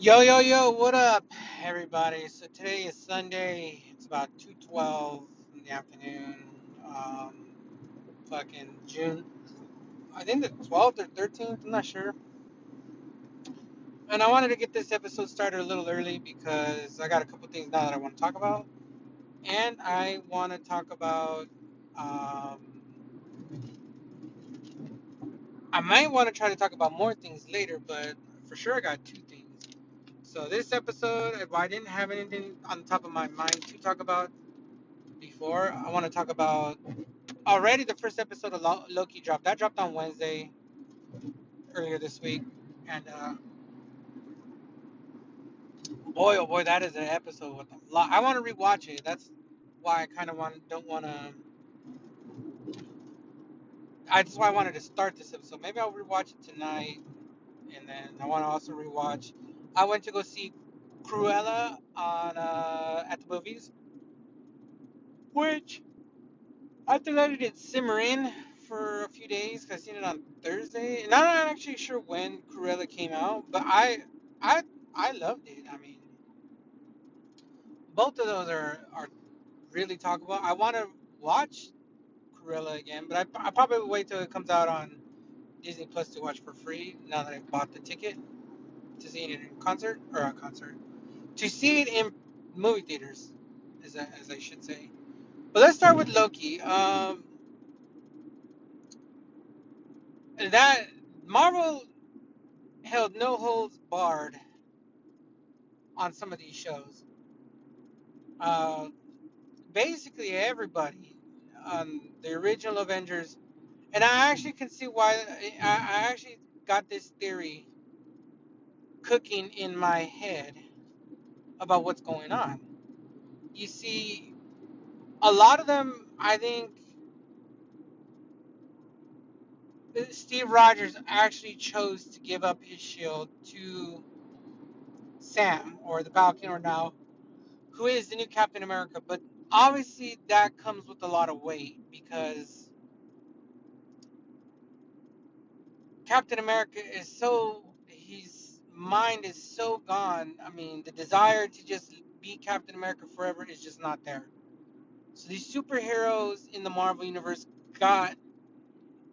Yo, what up, everybody? So today is Sunday. It's about 2:12 in the afternoon. June. I think the 12th or 13th, I'm not sure. And I wanted to get this episode started a little early because I got a couple things now that I want to talk about. And I want to talk about... I might want to try to talk about more things later, but for sure I got two things. So this episode, if I didn't have anything on the top of my mind to talk about before, I want to talk about already the first episode of Loki dropped. That dropped on Wednesday earlier this week. And boy, oh boy, that is an episode with a lot. I want to rewatch it. That's why I kind of I wanted to start this episode. Maybe I'll rewatch it tonight. And then I want to also rewatch... I went to go see Cruella at the movies, which after that it did simmer in for a few days because I seen it on Thursday, and I'm not actually sure when Cruella came out, but I loved it. I mean, both of those are really talkable. I want to watch Cruella again, but I probably wait till it comes out on Disney Plus to watch for free now that I bought the ticket. To see it in concert, or a concert, to see it in movie theaters, as I should say. But let's start with Loki. That Marvel held no holds barred on some of these shows. Basically everybody on the original Avengers, and I actually can see why. I actually got this theory cooking in my head about what's going on. You see, a lot of them, I think Steve Rogers actually chose to give up his shield to Sam, or the Falcon, or now, who is the new Captain America. But obviously that comes with a lot of weight, because Captain America is so... His mind is so gone. I mean, the desire to just be Captain America forever is just not there. So these superheroes in the Marvel universe got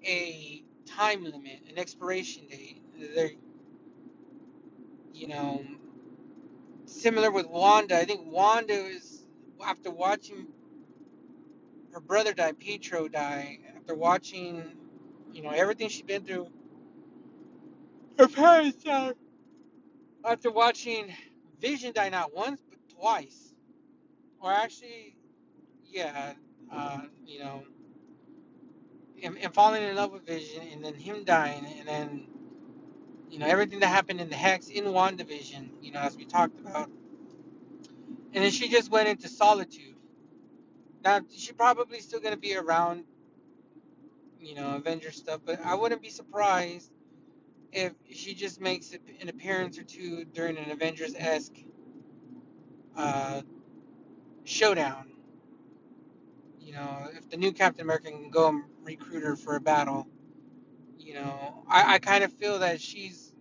a time limit, an expiration date. They're, similar with Wanda. I think Wanda is, after watching her brother die, Pietro die, after watching, everything she's been through, her parents die. After watching Vision die not once, but twice. Or actually, and falling in love with Vision, and then him dying, and then, everything that happened in the Hex in WandaVision, as we talked about. And then she just went into solitude. Now, she's probably still going to be around, Avengers stuff, but I wouldn't be surprised if she just makes an appearance or two during an Avengers-esque showdown. If the new Captain America can go and recruit her for a battle, I kind of feel that she's...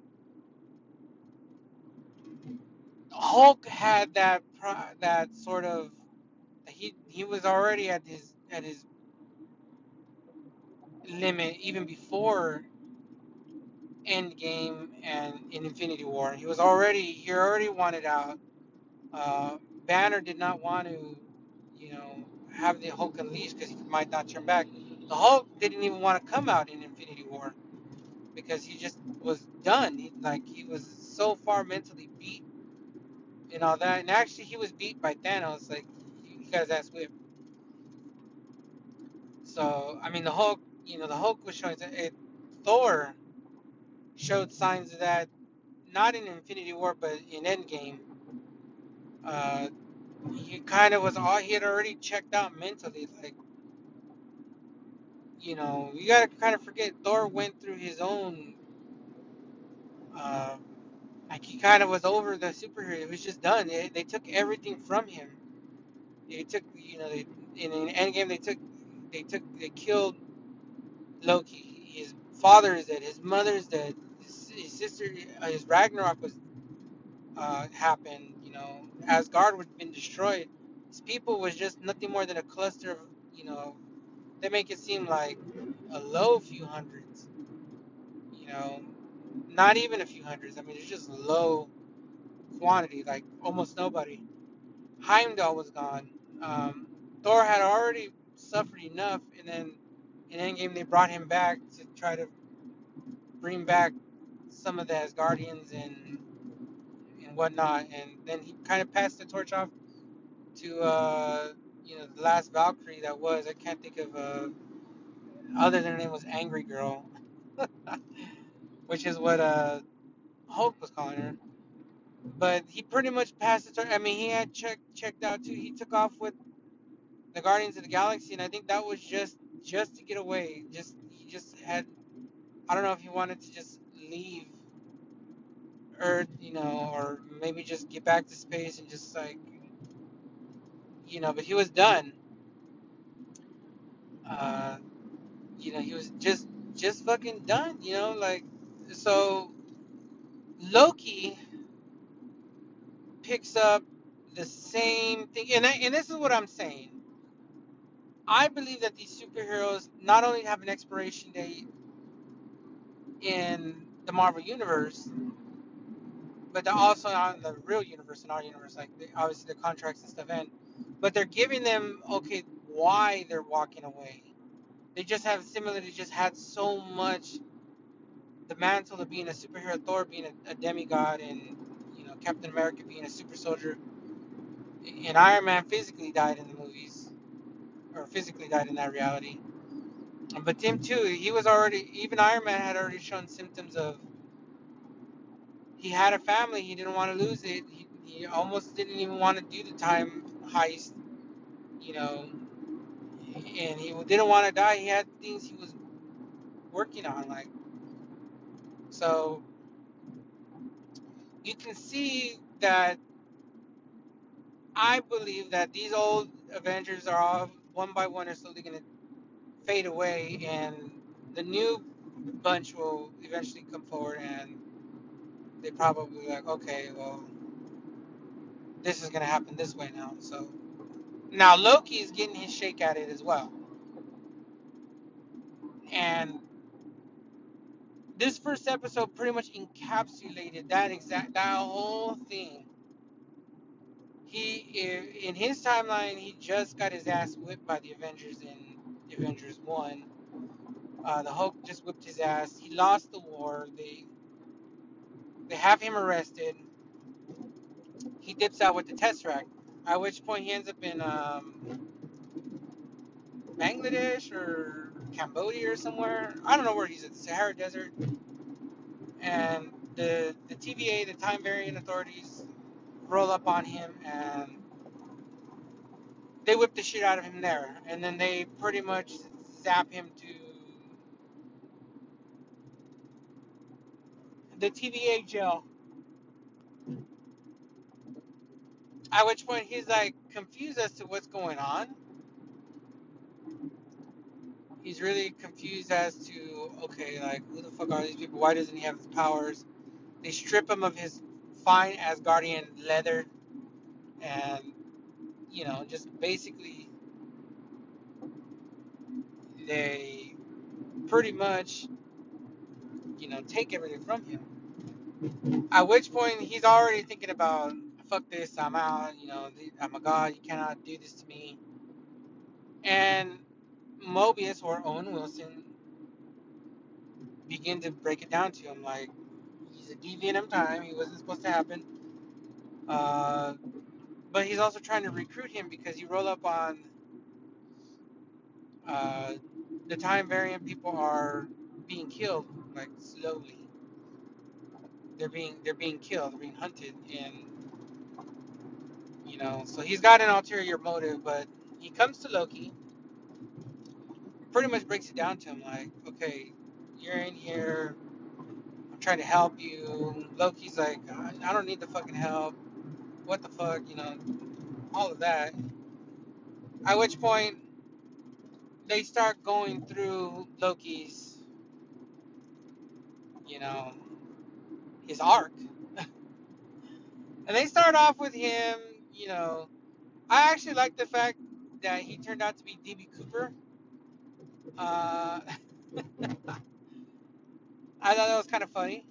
Hulk had that sort of... He was already at his limit even before Endgame and in Infinity War. He already wanted out. Banner did not want to, have the Hulk unleashed because he might not turn back. The Hulk didn't even want to come out in Infinity War because he just was done. He was so far mentally beat and all that. And actually, he was beat by Thanos. You guys asked Whip. So, I mean, the Hulk was showing Thor showed signs of that, not in Infinity War, but in Endgame. He kind of was all... He had already checked out mentally. You got to kind of forget, Thor went through his own... he kind of was over the superhero. It was just done. They took everything from him. They took... In Endgame, they killed Loki. His father is dead. His mother is dead. His sister, his Ragnarok was happened, Asgard would have been destroyed. Its people was just nothing more than a cluster of, they make it seem like a low few hundreds, not even a few hundreds. I mean, it's just low quantity, like almost nobody. Heimdall was gone. Thor had already suffered enough, and then in Endgame they brought him back to try to bring back some of the Asgardians and whatnot, and then he kind of passed the torch off to the last Valkyrie that was. I can't think of other than her name was Angry Girl, which is what Hulk was calling her. But he pretty much passed the torch. I mean, he had checked out too. He took off with the Guardians of the Galaxy, and I think that was just to get away. He had. I don't know if he wanted to just leave Earth, or maybe just get back to space and just like, but he was done. He was just fucking done. So Loki picks up the same thing, and this is what I'm saying. I believe that these superheroes not only have an expiration date in the Marvel universe, but they're also on the real universe, in our universe, like obviously the contracts and stuff end. But they're giving them, okay, why they're walking away. They just have similarly just had so much the mantle of being a superhero, Thor being a demigod, and Captain America being a super soldier, and Iron Man physically died in the movies, or physically died in that reality. But Tim too, even Iron Man had already shown symptoms of, he had a family, he didn't want to lose it, he almost didn't even want to do the time heist, and he didn't want to die. He had things he was working on, so you can see that I believe that these old Avengers are all, one by one, are slowly going to fade away, and the new bunch will eventually come forward, and they probably like, okay, well, this is going to happen this way now. So now Loki is getting his shake at it as well. And this first episode pretty much encapsulated that whole thing. He, in his timeline, he just got his ass whipped by the Avengers in Avengers 1. The Hulk just whipped his ass. He lost the war. They have him arrested. He dips out with the Tesseract, at which point he ends up in Bangladesh or Cambodia or somewhere. I don't know where he's at, the Sahara Desert. And the TVA, the Time Variant Authorities, roll up on him, and they whip the shit out of him there. And then they pretty much zap him to... the TVA jail. At which point he's like confused as to what's going on. He's really confused as to, okay, who the fuck are these people? Why doesn't he have his powers? They strip him of his fine Asgardian leather, and, just basically they pretty much, take everything from him. At which point he's already thinking about, fuck this, I'm out, I'm a god, you cannot do this to me. And Mobius, or Owen Wilson, begin to break it down to him, he's a deviant of time, he wasn't supposed to happen, but he's also trying to recruit him, because you roll up on, the Time Variant people are being killed, slowly, they're being killed, they're being hunted, and, so he's got an ulterior motive, but he comes to Loki, pretty much breaks it down to him, okay, you're in here, I'm trying to help you. Loki's like, I don't need the fucking help, what the fuck, all of that. At which point, they start going through Loki's, his arc, And they start off with him, you know. I actually like the fact that he turned out to be D.B. Cooper. I thought that was kind of funny.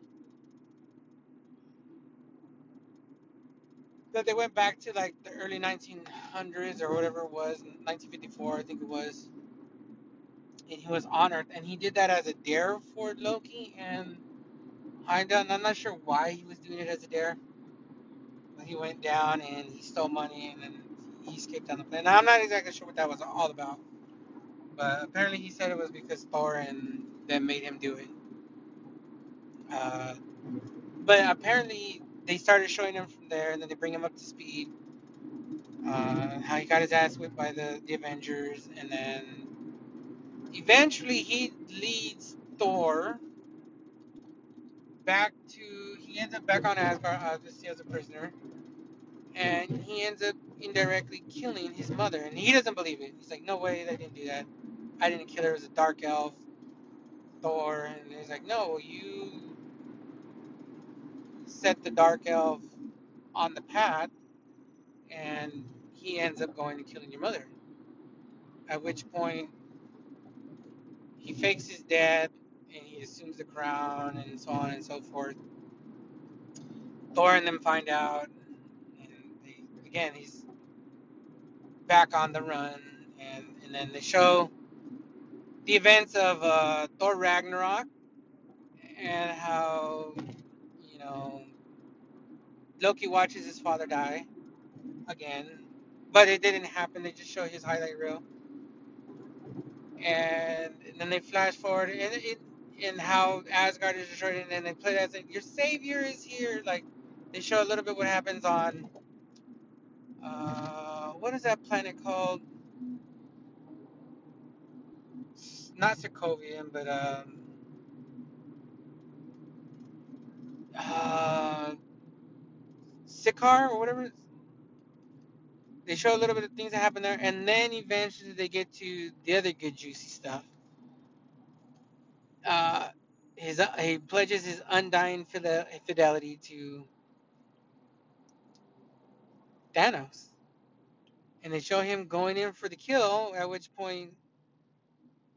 That they went back to like the early 1900s or whatever it was, 1954 I think it was. And he was honored, and he did that as a dare for Loki and Heimdall, and I'm not sure why he was doing it as a dare. But he went down and he stole money and then he escaped on the planet. Now, I'm not exactly sure what that was all about, but apparently he said it was because Thor and them made him do it. But apparently they started showing him from there, and then they bring him up to speed. How he got his ass whipped by the Avengers, and then eventually he leads Thor back to... He ends up back on Asgard, obviously, as a prisoner. And he ends up indirectly killing his mother. And he doesn't believe it. He's like, no way, they didn't do that. I didn't kill her. It was a dark elf, Thor. And he's like, no, you set the dark elf on the path. And he ends up going and killing your mother. At which point, he fakes his death, and he assumes the crown, and so on and so forth. Thor and them find out, and they, again, he's back on the run, and then they show the events of Thor Ragnarok, and how, you know, Loki watches his father die, again, but it didn't happen, they just show his highlight reel. And then they flash forward in how Asgard is destroyed, and then they play that like, your savior is here. Like, they show a little bit what happens on what is that planet called? It's not Sokovian, but Sakaar or whatever. They show a little bit of things that happen there, and then eventually they get to the other good juicy stuff. He pledges his undying fidelity to Thanos, and they show him going in for the kill. At which point,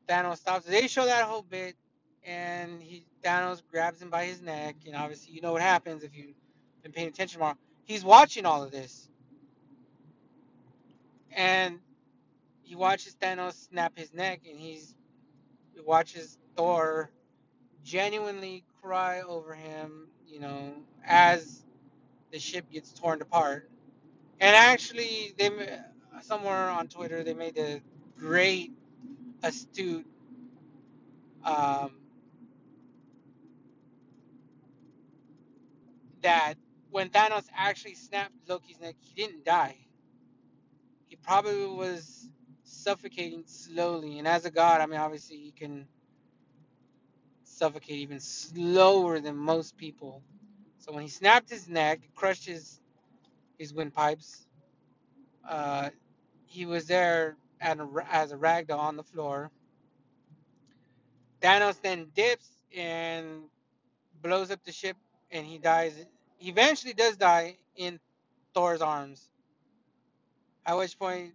Thanos stops. They show that whole bit, and Thanos grabs him by his neck, and obviously you know what happens if you've been paying attention. Tomorrow, he's watching all of this. And he watches Thanos snap his neck, and he watches Thor genuinely cry over him, you know, as the ship gets torn apart. And actually, somewhere on Twitter, they made a great, astute that when Thanos actually snapped Loki's neck, he didn't die. He probably was suffocating slowly. And as a god, I mean, obviously he can suffocate even slower than most people. So when he snapped his neck, crushed his windpipes, he was there as a ragdoll on the floor. Thanos then dips and blows up the ship, and he dies. He eventually does die in Thor's arms. At which point,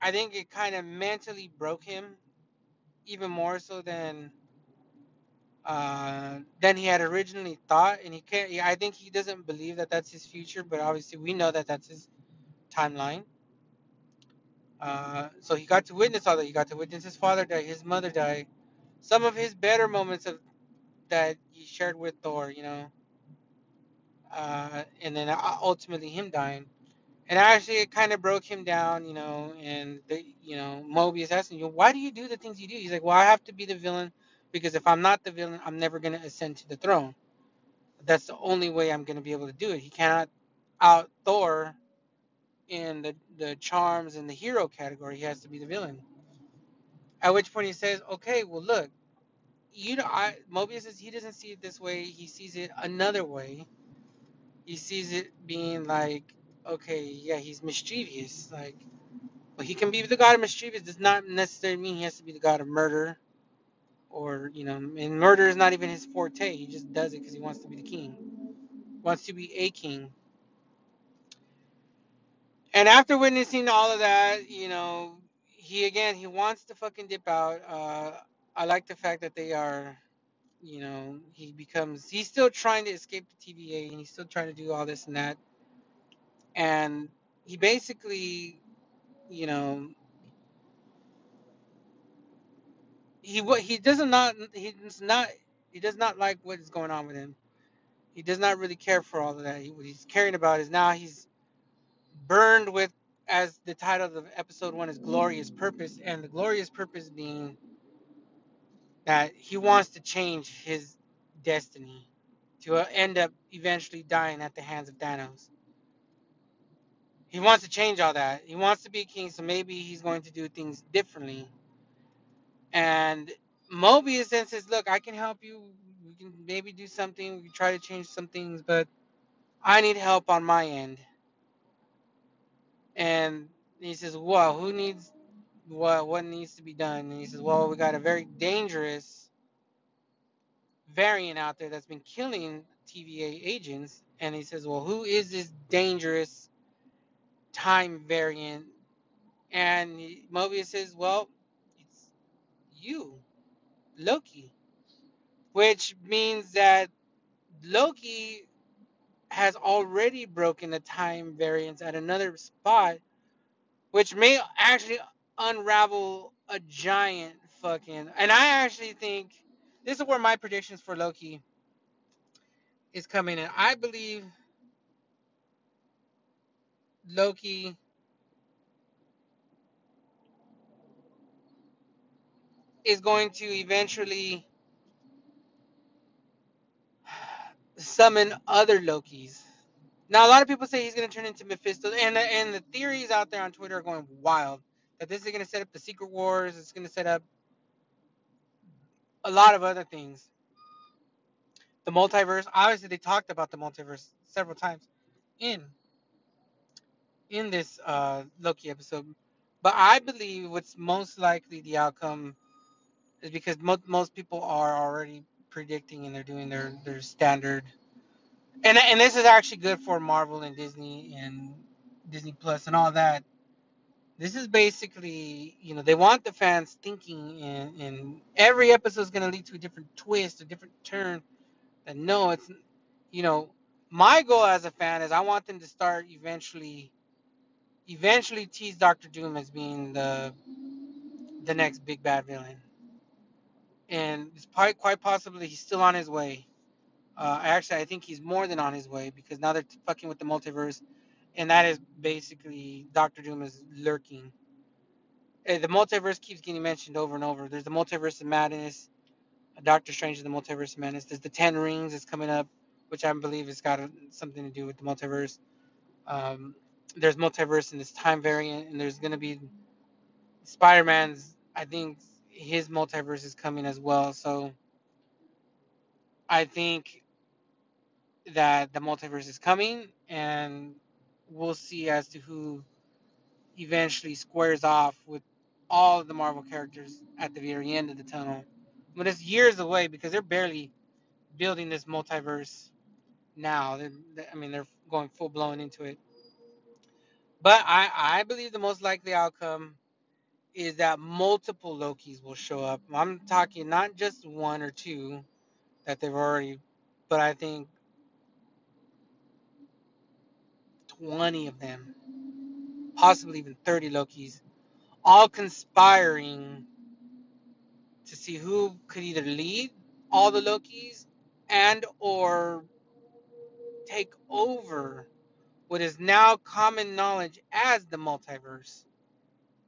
I think it kind of mentally broke him, even more so than he had originally thought. And he can't. I think he doesn't believe that that's his future, but obviously we know that that's his timeline. So he got to witness all that. He got to witness his father die, his mother die, some of his better moments that he shared with Thor, you know, and then ultimately him dying. And actually, it kind of broke him down, you know, and, Mobius asked him, why do you do the things you do? He's like, well, I have to be the villain, because if I'm not the villain, I'm never going to ascend to the throne. That's the only way I'm going to be able to do it. He cannot out Thor in the charms and the hero category. He has to be the villain. At which point he says, okay, well, look, you know, Mobius says he doesn't see it this way. He sees it another way. He sees it being like, okay, yeah, he's mischievous, like, but he can be the god of mischievous. Does not necessarily mean he has to be the god of murder, or, you know, and murder is not even his forte. He just does it because he wants to be a king. And after witnessing all of that, you know, he wants to fucking dip out. I like the fact that they are, you know, he's still trying to escape the TVA, and he's still trying to do all this and that. And he basically, you know, he does not like what is going on with him. He does not really care for all of that. What he's caring about is now he's burned with, as the title of episode 1 is, glorious purpose, and the glorious purpose being that he wants to change his destiny to end up eventually dying at the hands of Thanos. He wants to change all that. He wants to be a king, so maybe he's going to do things differently. And Mobius then says, look, I can help you. We can maybe do something. We can try to change some things, but I need help on my end. And he says, well, who needs what needs to be done? And he says, well, we got a very dangerous variant out there that's been killing TVA agents. And he says, well, who is this dangerous time variant? And Mobius says, well, it's you, Loki. Which means that Loki has already broken the time variance at another spot, which may actually unravel a giant fucking... And I actually think... This is where my predictions for Loki is coming in. I believe Loki is going to eventually summon other Lokis. Now, a lot of people say he's going to turn into Mephisto, and the theories out there on Twitter are going wild that this is going to set up the Secret Wars. It's going to set up a lot of other things. The multiverse. Obviously, they talked about the multiverse several times in this Loki episode. But I believe what's most likely the outcome is, because most people are already predicting, and they're doing their standard, and this is actually good for Marvel and Disney and Disney Plus and all that. This is basically, you know, they want the fans thinking, and every episode is going to lead to a different twist, a different turn. And no, it's, you know, my goal as a fan is I want them to start eventually tease Doctor Doom as being the next big bad villain. And it's probably, quite possibly, he's still on his way. I think he's more than on his way, because now they're fucking with the multiverse. And that is basically Doctor Doom is lurking. The multiverse keeps getting mentioned over and over. There's the multiverse of madness. Doctor Strange is the multiverse of madness. There's the 10 Rings that's coming up, which I believe has got something to do with the multiverse. There's multiverse in this time variant. And there's going to be Spider-Man's, I think... his multiverse is coming as well, so I think that the multiverse is coming, and we'll see as to who eventually squares off with all of the Marvel characters at the very end of the tunnel. But it's years away, because they're barely building this multiverse now. They're going full-blown into it. But I believe the most likely outcome is that multiple Lokis will show up. I'm talking not just one or two that they've already, but I think 20 of them, possibly even 30 Lokis, all conspiring to see who could either lead all the Lokis and or take over what is now common knowledge as the multiverse,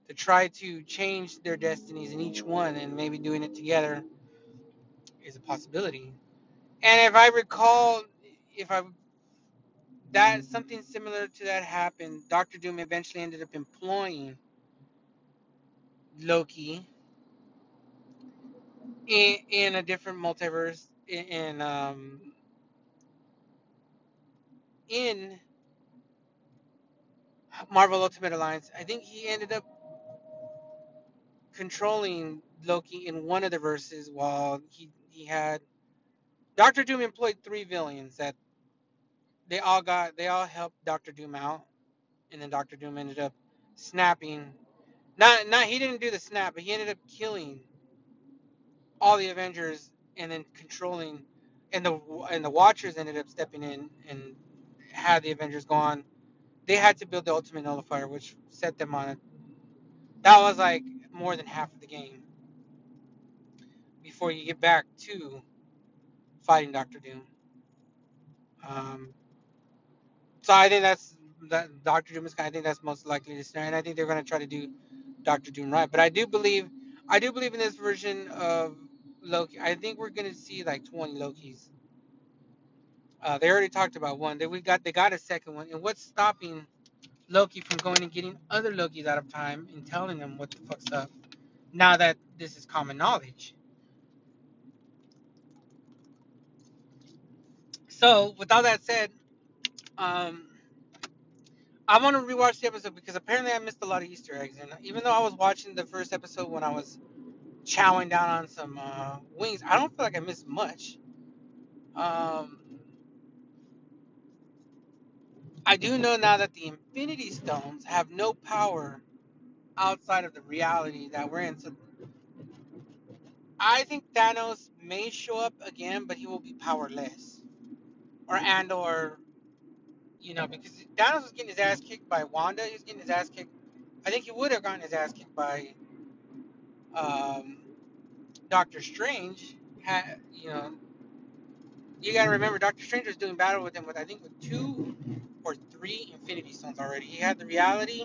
to try to change their destinies in each one, and maybe doing it together is a possibility. And if I recall, that something similar to that happened, Doctor Doom eventually ended up employing Loki in a different multiverse in Marvel Ultimate Alliance. I think he ended up controlling Loki in one of the verses, while he had Doctor Doom employed 3 villains that they all helped Doctor Doom out, and then Doctor Doom ended up snapping. Not he didn't do the snap, but he ended up killing all the Avengers and then controlling, and the Watchers ended up stepping in and had the Avengers gone. They had to build the Ultimate Nullifier, which set them on it. That was like more than half of the game before you get back to fighting Doctor Doom. So I think that Doctor Doom is kind of, I think that's most likely the scenario, and I think they're going to try to do Doctor Doom right. But I do believe in this version of Loki. I think we're going to see like 20 Lokis. They already talked about one. They got a second one. And what's stopping Loki from going and getting other Lokis out of time and telling them what the fuck's up? Now that this is common knowledge. So, with all that said, I want to rewatch the episode because apparently I missed a lot of Easter eggs. And even though I was watching the first episode when I was chowing down on some wings, I don't feel like I missed much. I do know now that the Infinity Stones have no power outside of the reality that we're in. So I think Thanos may show up again, but he will be powerless. Or, you know, because Thanos was getting his ass kicked by Wanda. He was getting his ass kicked. I think he would have gotten his ass kicked by Doctor Strange. You know, you got to remember, Doctor Strange was doing battle with him with 2 or 3 Infinity Stones already. He had the reality.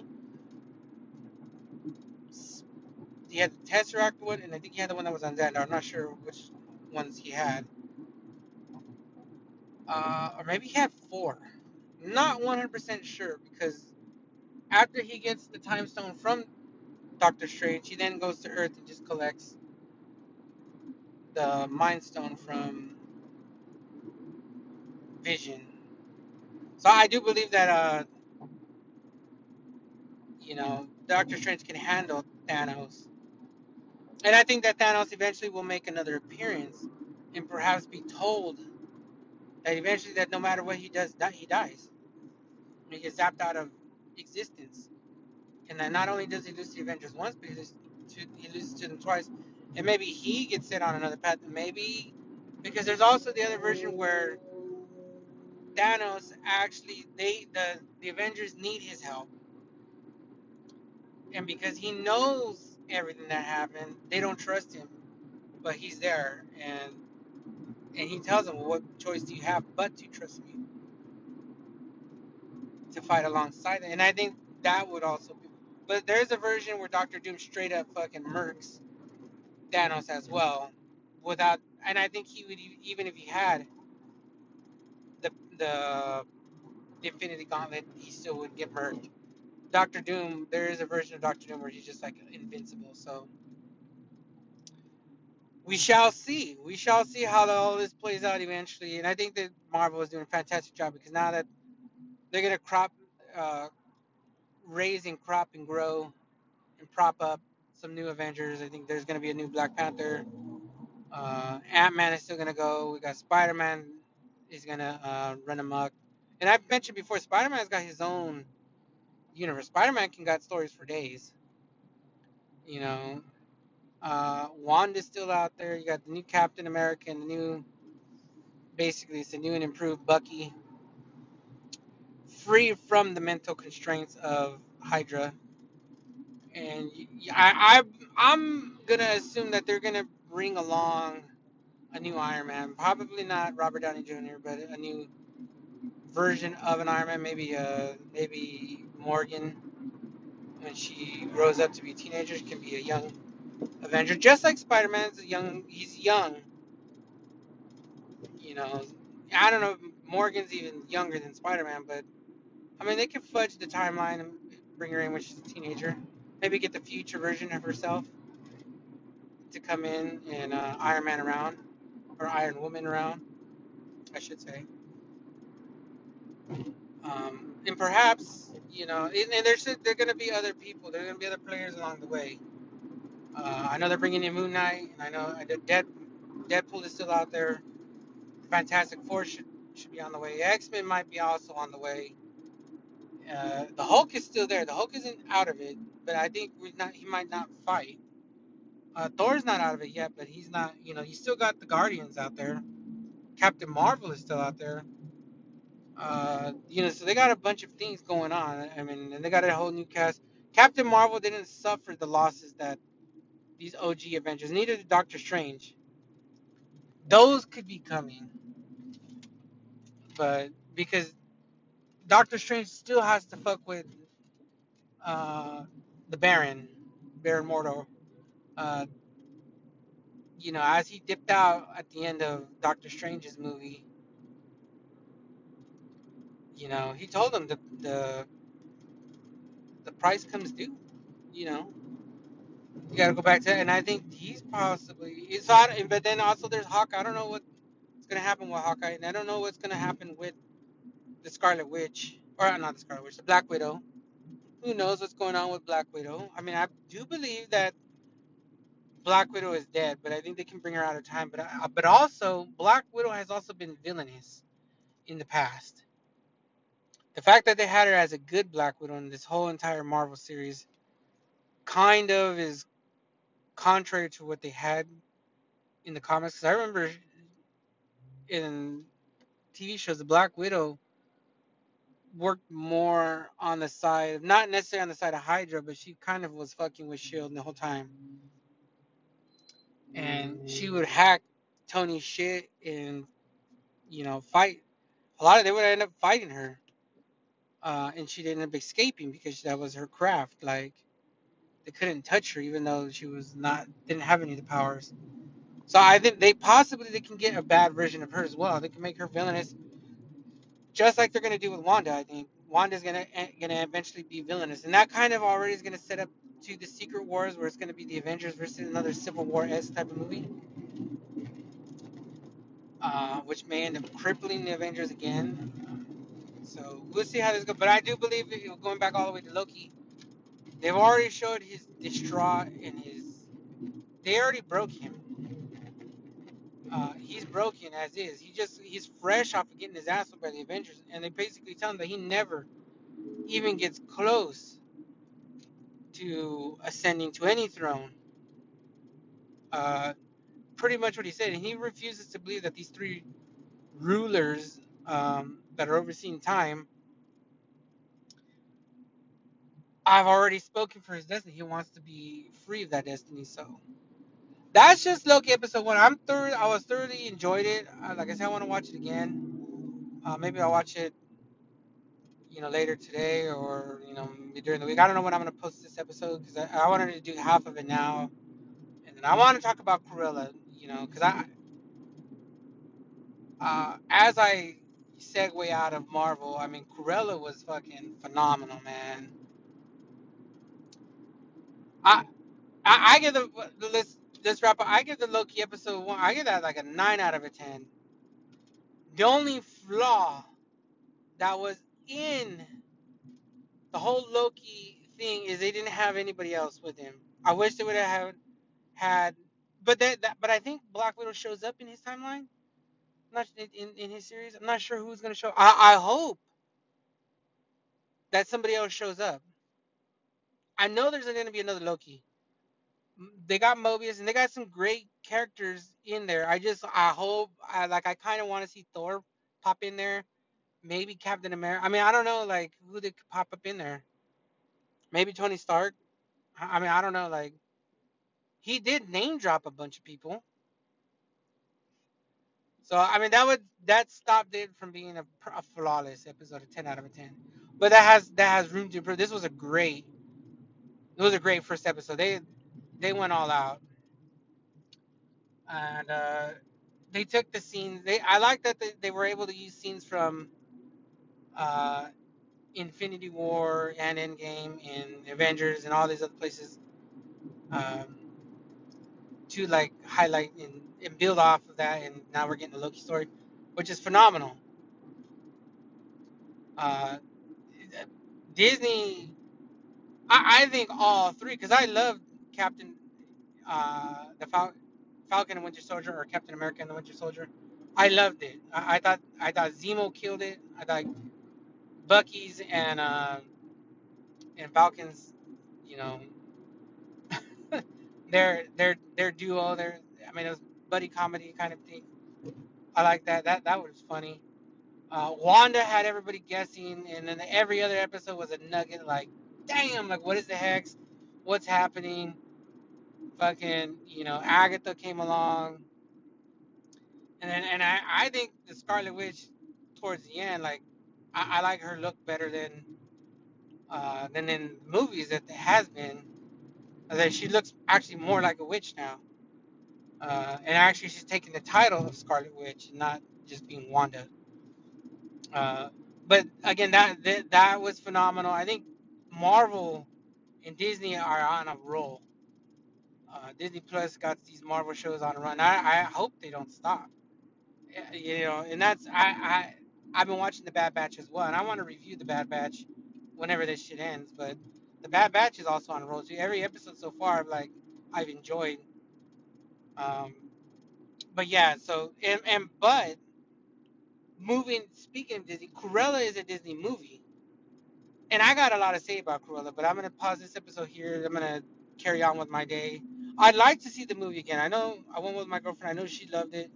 He had the Tesseract one, and I think he had the one that was on Xandar. I'm not sure which ones he had. Or maybe he had 4. Not 100% sure, because after he gets the Time Stone from Doctor Strange, he then goes to Earth and just collects the Mind Stone from Vision. So I do believe that, you know, Doctor Strange can handle Thanos. And I think that Thanos eventually will make another appearance and perhaps be told that eventually that no matter what he does, that he dies. He gets zapped out of existence. And that not only does he lose the Avengers once, but he loses to them twice. And maybe he gets set on another path. Maybe, because there's also the other version where Thanos actually, the Avengers need his help. And because he knows everything that happened, they don't trust him. But he's there, and he tells them, well, what choice do you have but to trust me? To fight alongside them. And I think that would also be... But there's a version where Doctor Doom straight up fucking murks Thanos as well. Without... And I think he would... Even if he had the Infinity Gauntlet, he still would get murked. Doctor Doom... There is a version of Doctor Doom where he's just like invincible, so... We shall see. We shall see how all this plays out eventually. And I think that Marvel is doing a fantastic job because now that they're going to raise and crop and grow and prop up some new Avengers. I think there's going to be a new Black Panther. Ant-Man is still going to go. We got Spider-Man is going to run amok. And I've mentioned before, Spider-Man's got his own universe. Spider-Man can got stories for days, you know. Wanda's still out there. You got the new Captain America and the new, basically it's the new and improved Bucky, free from the mental constraints of Hydra. And I'm gonna assume that they're gonna bring along a new Iron Man, probably not Robert Downey Jr., but a new version of an Iron Man, maybe Morgan, when she grows up to be a teenager, she can be a young Avenger, just like Spider-Man's young. He's young, you know. I don't know if Morgan's even younger than Spider-Man, but I mean they can fudge the timeline and bring her in when she's a teenager. Maybe get the future version of herself to come in and Iron Man around, or Iron Woman around, I should say. And perhaps, you know, and there're going to be other people. There's going to be other players along the way. I know they're bringing in Moon Knight, and I know Deadpool is still out there. Fantastic Four should be on the way. X-Men might be also on the way. The Hulk is still there. The Hulk isn't out of it, but I think he might not fight. Thor's not out of it yet, but he's not, he's still got the Guardians out there. Captain Marvel is still out there. So they got a bunch of things going on. I mean, and they got a whole new cast. Captain Marvel didn't suffer the losses that these OG Avengers, neither did Doctor Strange. Those could be coming. But because Doctor Strange still has to fuck with the Baron Mordo. As he dipped out at the end of Doctor Strange's movie, he told him the price comes due. You gotta go back to that. And I think he's possibly. But then also there's Hawkeye. I don't know what's gonna happen with Hawkeye, and I don't know what's gonna happen with the Scarlet Witch, or not the Scarlet Witch, the Black Widow. Who knows what's going on with Black Widow? I mean, I do believe that Black Widow is dead, but I think they can bring her out of time. But also, Black Widow has also been villainous in the past. The fact that they had her as a good Black Widow in this whole entire Marvel series kind of is contrary to what they had in the comics. Because I remember in TV shows, the Black Widow worked more on the side, not necessarily on the side of Hydra, but she kind of was fucking with S.H.I.E.L.D. the whole time. And she would hack Tony's shit and, fight. They would end up fighting her. And she'd end up escaping because that was her craft. Like, they couldn't touch her even though she didn't have any of the powers. So I think they can get a bad version of her as well. They can make her villainous, just like they're going to do with Wanda, I think. Wanda's going to eventually be villainous. And that kind of already is going to set up to the Secret Wars, where it's going to be the Avengers versus another Civil War-esque type of movie. Which may end up crippling the Avengers again. So we'll see how this goes. But I do believe, going back all the way to Loki, they've already showed his distraught and they already broke him. He's broken as is. He's fresh off of getting his ass by the Avengers, and they basically tell him that he never even gets close to ascending to any throne. Pretty much what he said. And he refuses to believe that these three rulers that are overseeing time I've already spoken for his destiny. He wants to be free of that destiny. So that's just Loki episode 1. I thoroughly enjoyed it. Like I said, I want to watch it again. Maybe I'll watch it later today, or during the week. I don't know when I'm going to post this episode, because I wanted to do half of it now, and then I want to talk about Cruella, because as I segue out of Marvel, I mean, Cruella was fucking phenomenal, man. I give let's wrap up. I give the Loki episode 1, I give that like a 9 out of a 10. The only flaw that was in the whole Loki thing is they didn't have anybody else with him. I wish they would have had, but I think Black Widow shows up in his timeline, not in his series. I'm not sure who's gonna show. I hope that somebody else shows up. I know there's gonna be another Loki. They got Mobius and they got some great characters in there. I kind of want to see Thor pop in there. Maybe Captain America. I mean, I don't know, like, who they could pop up in there. Maybe Tony Stark. I mean, I don't know, like, he did name drop a bunch of people. So, I mean, that stopped it from being a flawless episode, a 10 out of a 10. But that has room to improve. This was a great first episode. They went all out. And they took the scenes. I like that they were able to use scenes from Infinity War and Endgame and Avengers and all these other places to like highlight and build off of that, and now we're getting the Loki story, which is phenomenal. Disney, I think all three, because I love Captain the Falcon and Winter Soldier, or Captain America and the Winter Soldier. I loved it. I thought Zemo killed it. I thought Bucky's and Falcon's, you know, their duo. I mean, it was buddy comedy kind of thing. I like that. That was funny. Wanda had everybody guessing, and then every other episode was a nugget. Like, damn, like what is the hex? What's happening? Fucking, you know, Agatha came along, and then I think the Scarlet Witch towards the end, like I like her look better than in movies that there has been. That she looks actually more like a witch now, and actually she's taking the title of Scarlet Witch, not just being Wanda. But again, that was phenomenal. I think Marvel and Disney are on a roll. Disney Plus got these Marvel shows on a run. I hope they don't stop. You know, and that's I've been watching The Bad Batch as well, and I want to review The Bad Batch whenever this shit ends. But The Bad Batch is also on a roll too. Every episode so far, I've enjoyed. But yeah, so but moving. Speaking of Disney, Cruella is a Disney movie, and I got a lot to say about Cruella. But I'm gonna pause this episode here. I'm gonna carry on with my day. I'd like to see the movie again. I know I went with my girlfriend. I know she loved it.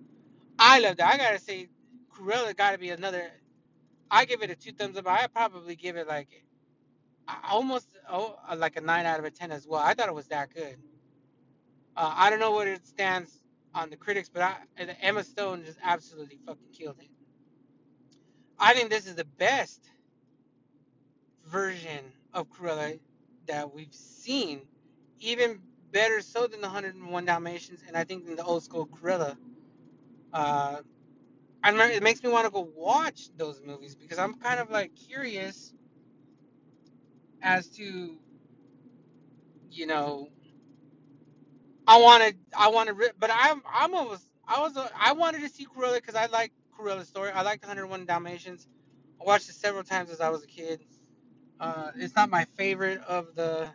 I loved it. I gotta say, Cruella gotta be another. I give it a 2 thumbs up. I probably give it like a 9 out of 10 as well. I thought it was that good. I don't know what it stands on the critics, but Emma Stone just absolutely fucking killed it. I think this is the best version of Cruella that we've seen, even better so than the 101 Dalmatians, and I think than the old school Cruella. I remember it makes me want to go watch those movies because I'm kind of curious as to, you know, I wanted to see Cruella because I like Cruella's story. I liked 101 Dalmatians. I watched it several times as I was a kid. It's not my favorite of the,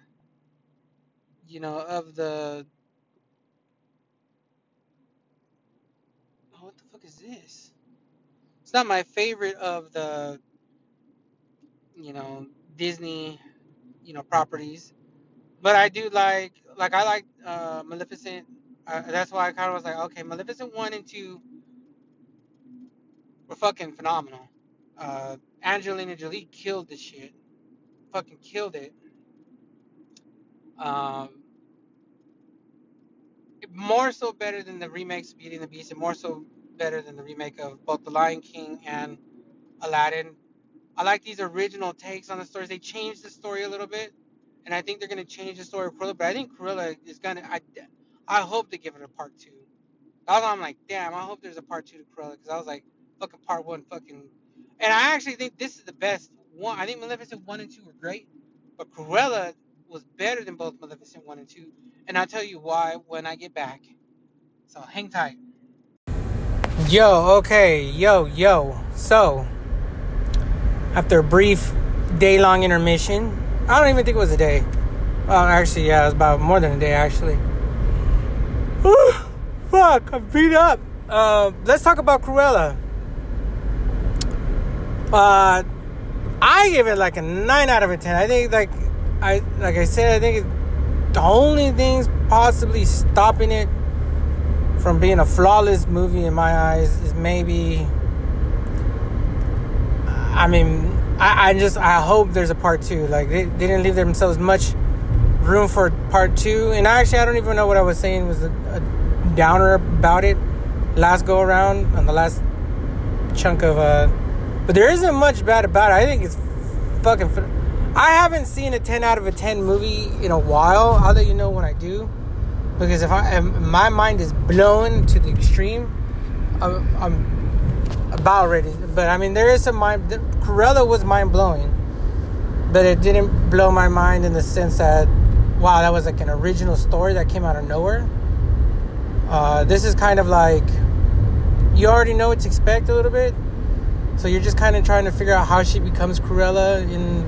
you know, of the. Oh, what the fuck is this? It's not my favorite of the, you know, Disney, you know, properties, but I do like Maleficent. That's why I kind of was like, okay, Maleficent 1 and 2 were fucking phenomenal. Angelina Jolie killed this shit, fucking killed it. More so better than the remakes of Beauty and the Beast, and more so better than the remake of both The Lion King and Aladdin. I like these original takes on the stories. They changed the story a little bit, and I think they're going to change the story of Cruella, but I think Cruella is going to... I hope they give it a part 2. I'm like, damn, I hope there's a part 2 to Cruella, because I was like, fucking part 1, fucking... And I actually think this is the best one. I think Maleficent 1 and 2 were great, but Cruella was better than both Maleficent 1 and 2, and I'll tell you why when I get back. So, hang tight. Yo, okay. So... after a brief day-long intermission. I don't even think it was a day. Actually, yeah, it was about more than a day, actually. Woo, fuck, I'm beat up. Let's talk about Cruella. I give it like a 9 out of a 10. I think, I said, I think the only things possibly stopping it from being a flawless movie in my eyes is maybe... I hope there's a part 2. They didn't leave themselves much room for part 2. And I don't even know what I was saying was a downer about it last go around on the last chunk of... but there isn't much bad about it. I think it's fucking... I haven't seen a 10 out of a 10 movie in a while. I'll let you know when I do. Because if my mind is blown to the extreme, I'm about ready. But I mean, there is some mind. Cruella was mind blowing, but it didn't blow my mind in the sense that, wow, that was like an original story that came out of nowhere. This is kind of like you already know what to expect a little bit, so you're just kind of trying to figure out how she becomes Cruella and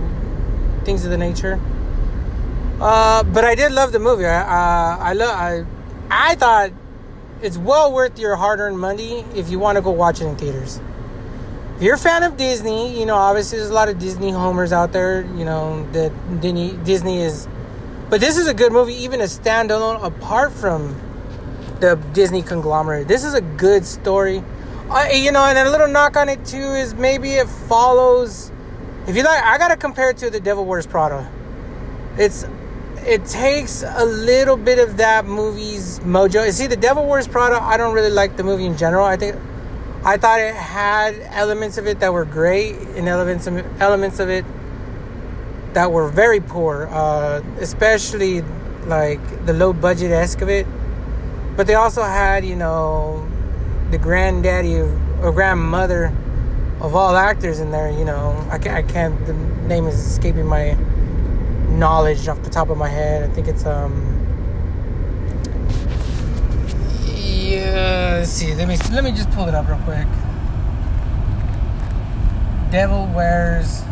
things of the nature. But I did love the movie. I thought it's well worth your hard-earned money if you want to go watch it in theaters. you're a fan of Disney, you know, obviously there's a lot of Disney homers out there, you know, that Disney is... But this is a good movie, even a standalone, apart from the Disney conglomerate. This is a good story. You know, and a little knock on it, too, is maybe it follows... If you like, I gotta compare it to The Devil Wears Prada. It takes a little bit of that movie's mojo. See, The Devil Wears Prada, I don't really like the movie in general. I thought it had elements of it that were great and elements of it that were very poor, especially like the low budget-esque of it. But they also had, you know, the granddaddy or grandmother of all actors in there. You know, I can't. The name is escaping my knowledge off the top of my head. I think it's Let's see. Let me just pull it up real quick. Devil Wears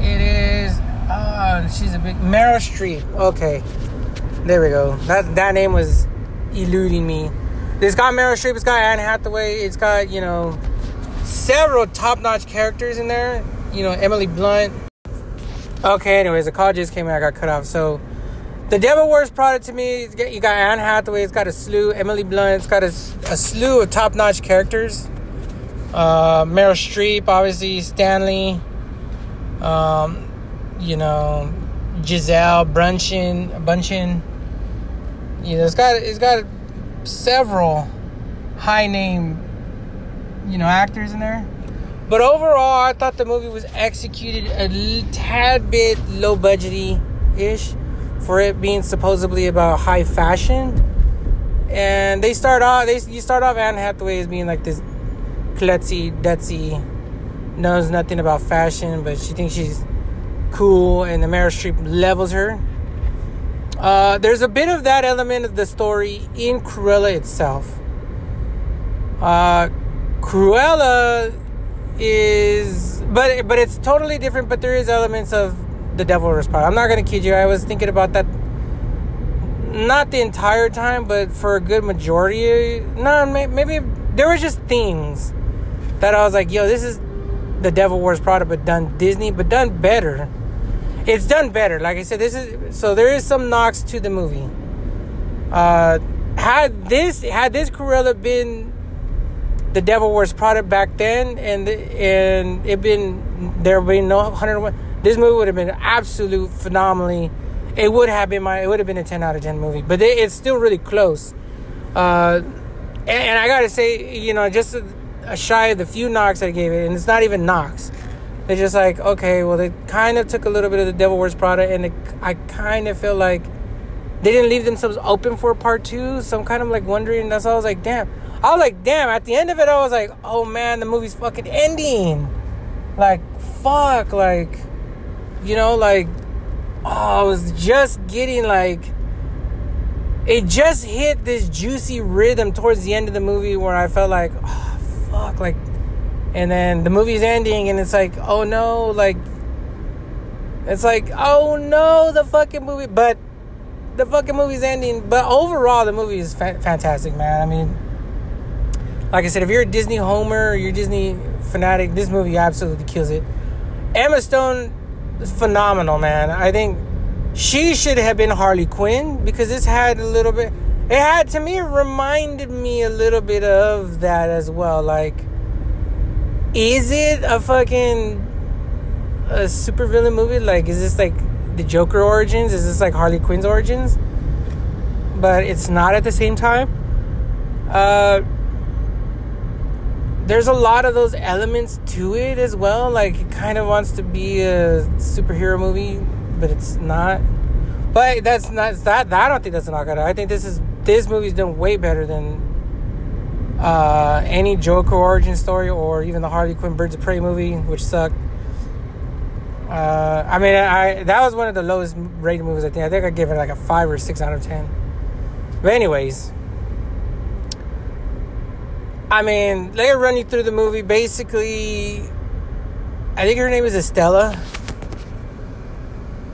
It is she's a big Meryl Streep. Okay. There we go. That name was eluding me. It's got Meryl Streep, it's got Anne Hathaway, it's got, you know, several top-notch characters in there. You know, Emily Blunt. Okay, anyways, the call just came in. I got cut off. So, The Devil Wears Prada, to me, you got Anne Hathaway. It's got a slew. Emily Blunt. It's got a slew of top-notch characters. Meryl Streep, obviously. Stanley. You know, Giselle Bundchen. You know, it's got several high-name, you know, actors in there. But overall, I thought the movie was executed a tad bit low budgety-ish for it being supposedly about high fashion. And you start off Anne Hathaway as being like this klutzy, dutzy, knows nothing about fashion, but she thinks she's cool, and the Meryl Streep levels her. There's a bit of that element of the story in Cruella itself. Cruella... is but it's totally different, but there is elements of The Devil Wears Prada. I'm not gonna kid you, I was thinking about that, not the entire time, but for a good majority. Maybe there were just things that I was like, yo, this is The Devil Wears Prada, but done Disney, but done better. It's done better. Like I said, there is some knocks to the movie. Had this Cruella been The Devil Wears Prada back then, and there would be no 101. This movie would have been absolute phenomenally. It would have been a 10 out of 10 movie. But it's still really close. And I gotta say, you know, just a shy of the few knocks I gave it, and it's not even knocks. They're just like, okay, well, they kind of took a little bit of The Devil Wears Prada, and I kind of feel like they didn't leave themselves open for part 2. So I'm kind of like wondering. That's all. I was like, damn. At the end of it, I was like, oh, man, the movie's fucking ending. Like, fuck, like, you know, like, oh, I was just getting, like, it just hit this juicy rhythm towards the end of the movie where I felt like, oh, fuck, like, and then the movie's ending, and it's like, oh, no, like, it's like, oh, no, the fucking movie, but the fucking movie's ending. But overall, the movie is fantastic, man. I mean... Like I said, if you're a Disney homer, or you're a Disney fanatic, this movie absolutely kills it. Emma Stone is phenomenal, man. I think she should have been Harley Quinn, because this had a little bit... to me, it reminded me a little bit of that as well. Like, is it a fucking... a supervillain movie? Like, is this like the Joker origins? Is this like Harley Quinn's origins? But it's not at the same time. There's a lot of those elements to it as well. Like, it kind of wants to be a superhero movie, but it's not. But that's not that. I don't think that's not good. I think this movie's done way better than any Joker origin story or even the Harley Quinn Birds of Prey movie, which sucked. I mean, that was one of the lowest rated movies. I think I gave it like a 5 or 6 out of 10. But anyways. I mean, let me run you through the movie. Basically, I think her name is Estella.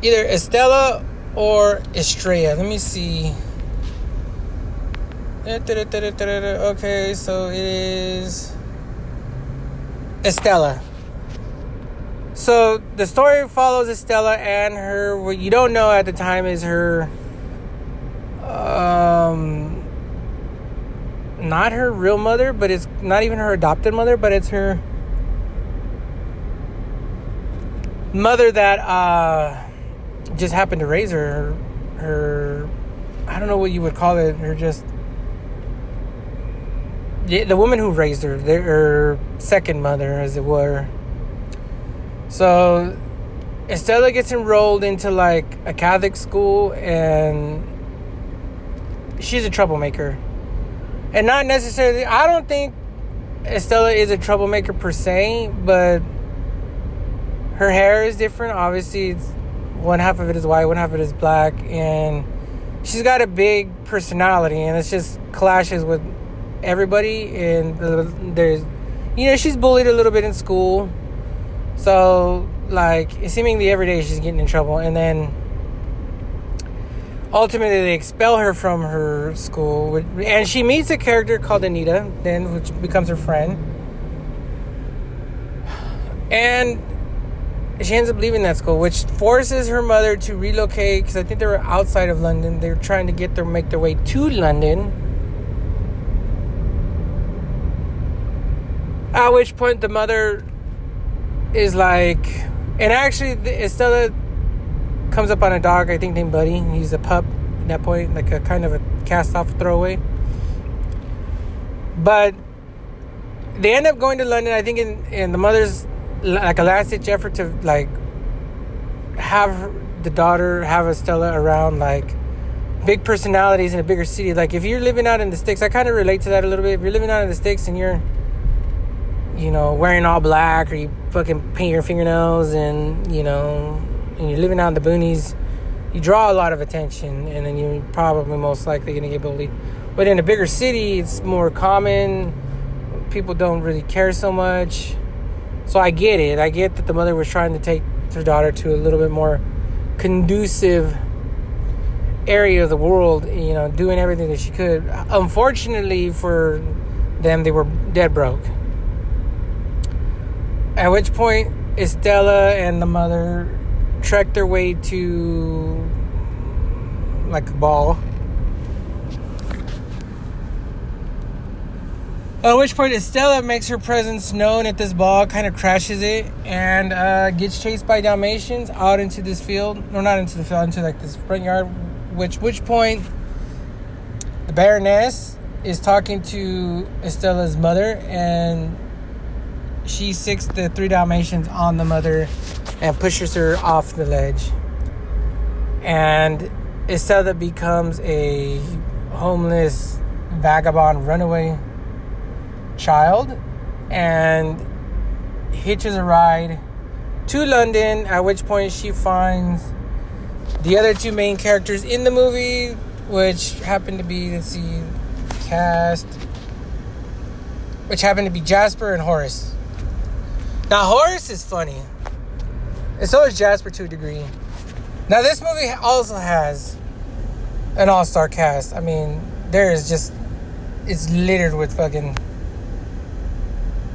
Either Estella or Estrella. Let me see. Okay, so it is Estella. So the story follows Estella and her, what you don't know at the time is her, not her real mother, but it's not even her adopted mother, but it's her mother that just happened to raise her. Her, I don't know what you would call it. Her just, the woman who raised her, her second mother, as it were. So Estella gets enrolled into like a Catholic school, and she's a troublemaker. And not necessarily, I don't think Estella is a troublemaker per se, but her hair is different. Obviously, it's, one half of it is white, one half of it is black, and she's got a big personality, and it just clashes with everybody. And there's, you know, she's bullied a little bit in school. So, like, seemingly every day she's getting in trouble. And then ultimately they expel her from her school. And she meets a character called Anita, then, which becomes her friend. And she ends up leaving that school, which forces her mother to relocate, because I think they were outside of London. They were trying to make their way to London. At which point the mother is like, and actually Estella comes up on a dog, I think, named Buddy. He's a pup at that point, like a kind of a cast-off throwaway. But they end up going to London, I think, and the mother's like a last-ditch effort to like have Estella around like big personalities in a bigger city. Like if you're living out in the sticks, I kind of relate to that a little bit. If you're living out in the sticks and you're, you know, wearing all black, or you fucking paint your fingernails, and you know, and you're living out in the boonies, you draw a lot of attention, and then you're probably most likely gonna get bullied. But in a bigger city, it's more common. People don't really care so much. So I get it. I get that the mother was trying to take her daughter to a little bit more conducive area of the world, you know, doing everything that she could. Unfortunately for them, they were dead broke. At which point, Estella and the mother trekked their way to like a ball. At which point, Estella makes her presence known at this ball, kind of crashes it, and gets chased by Dalmatians out into this field. No, not into the field, into like this front yard. Which point, the Baroness is talking to Estella's mother, and she sicks the three Dalmatians on the mother and pushes her off the ledge. And Estella becomes a homeless, vagabond, runaway child and hitches a ride to London, at which point she finds the other two main characters in the movie, which happened to be, Jasper and Horace. Now, Horace is funny. And so is Jasper to a degree. Now, this movie also has an all-star cast. I mean, it's littered with fucking,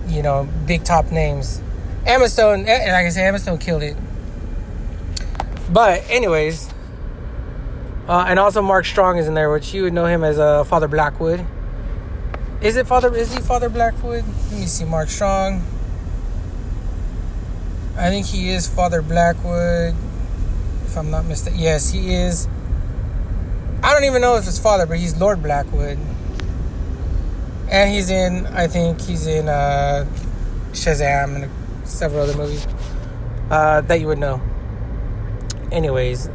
you know, big top names. Emma Stone, and like I said, Emma Stone killed it. But, anyways, and also Mark Strong is in there, which you would know him as Father Blackwood. Is he Father Blackwood? Let me see, Mark Strong. I think he is Father Blackwood, if I'm not mistaken. Yes, he is. I don't even know if it's Father, but he's Lord Blackwood. And he's in Shazam and several other movies that you would know. Anyways,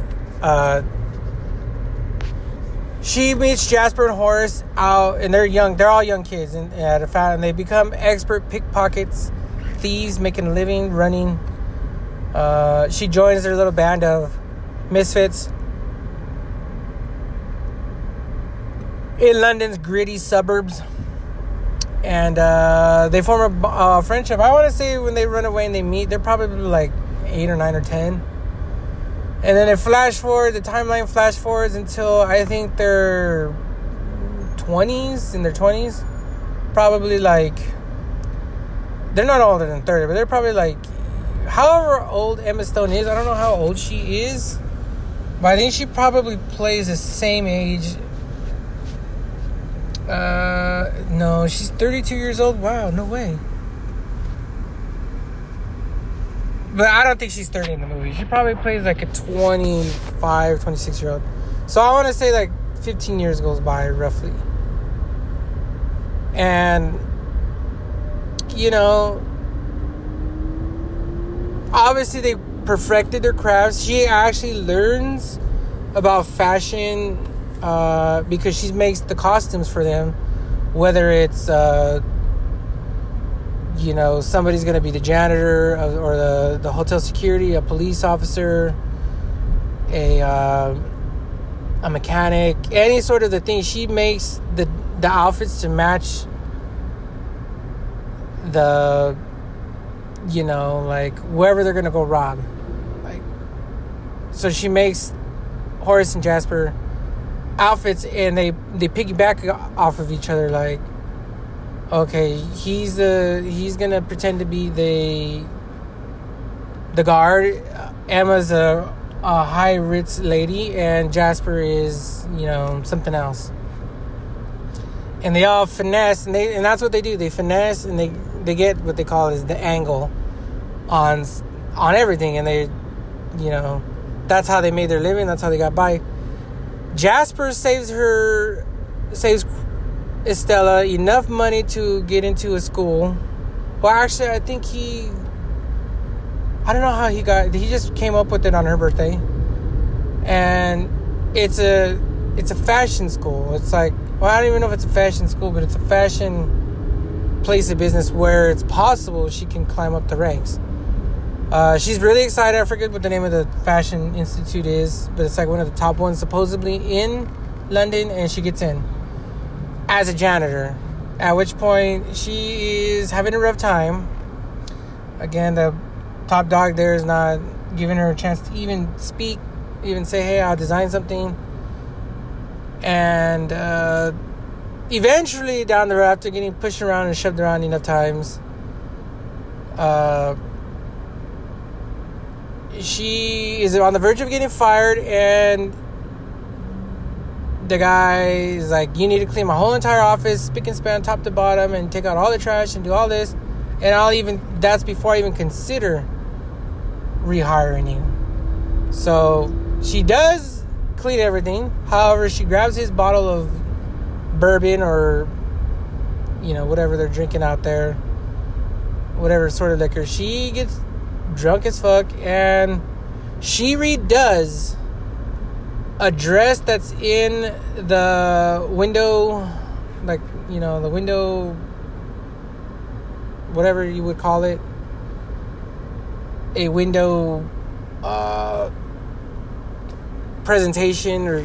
she meets Jasper and Horace out, and they're young. They're all young kids, and they become expert pickpockets, thieves, making a living, running. She joins their little band of misfits in London's gritty suburbs, and they form a friendship. I want to say when they run away and they meet, they're probably like 8 or 9 or 10, and then the timeline flash forwards until I think they're 20s, in their 20s, probably like, they're not older than 30, but they're probably like, however old Emma Stone is, I don't know how old she is, but I think she probably plays the same age. No, she's 32 years old. Wow, no way. But I don't think she's 30 in the movie. She probably plays like a 25, 26-year-old. So I want to say like 15 years goes by roughly. And, you know, obviously they perfected their crafts. She actually learns about fashion because she makes the costumes for them. Whether it's... you know, somebody's going to be the janitor or the hotel security, a police officer, a mechanic, any sort of the thing. She makes the outfits to match the, you know, like wherever they're going to go rob. Like, so she makes Horace and Jasper outfits, and they piggyback off of each other, like, okay, he's gonna pretend to be the guard. Emma's a high ritz lady, and Jasper is, you know, something else. And they all finesse, and that's what they do. They finesse, and they get what they call is the angle on everything, and they, you know, that's how they made their living. That's how they got by. Jasper saves Estella enough money to get into a school. Well, actually, I think I don't know how he got. He just came up with it on her birthday, and it's a fashion school. It's like, well, I don't even know if it's a fashion school, but it's a fashion place of business where it's possible she can climb up the ranks. She's really excited. I forget what the name of the fashion institute is, but it's like one of the top ones supposedly in London, and she gets in as a janitor, at which point she is having a rough time. Again, the top dog there is not giving her a chance to even speak, even say, hey, I'll design something. And eventually down the road, after getting pushed around and shoved around enough times, she is on the verge of getting fired, and the guy is like, you need to clean my whole entire office, spick and span, top to bottom, and take out all the trash and do all this. And that's before I even consider rehiring you. So she does clean everything. However, she grabs his bottle of bourbon or, you know, whatever they're drinking out there, whatever sort of liquor. She gets drunk as fuck, and she redoes a dress that's in the window, like, you know, the window, whatever you would call it, a window presentation, or,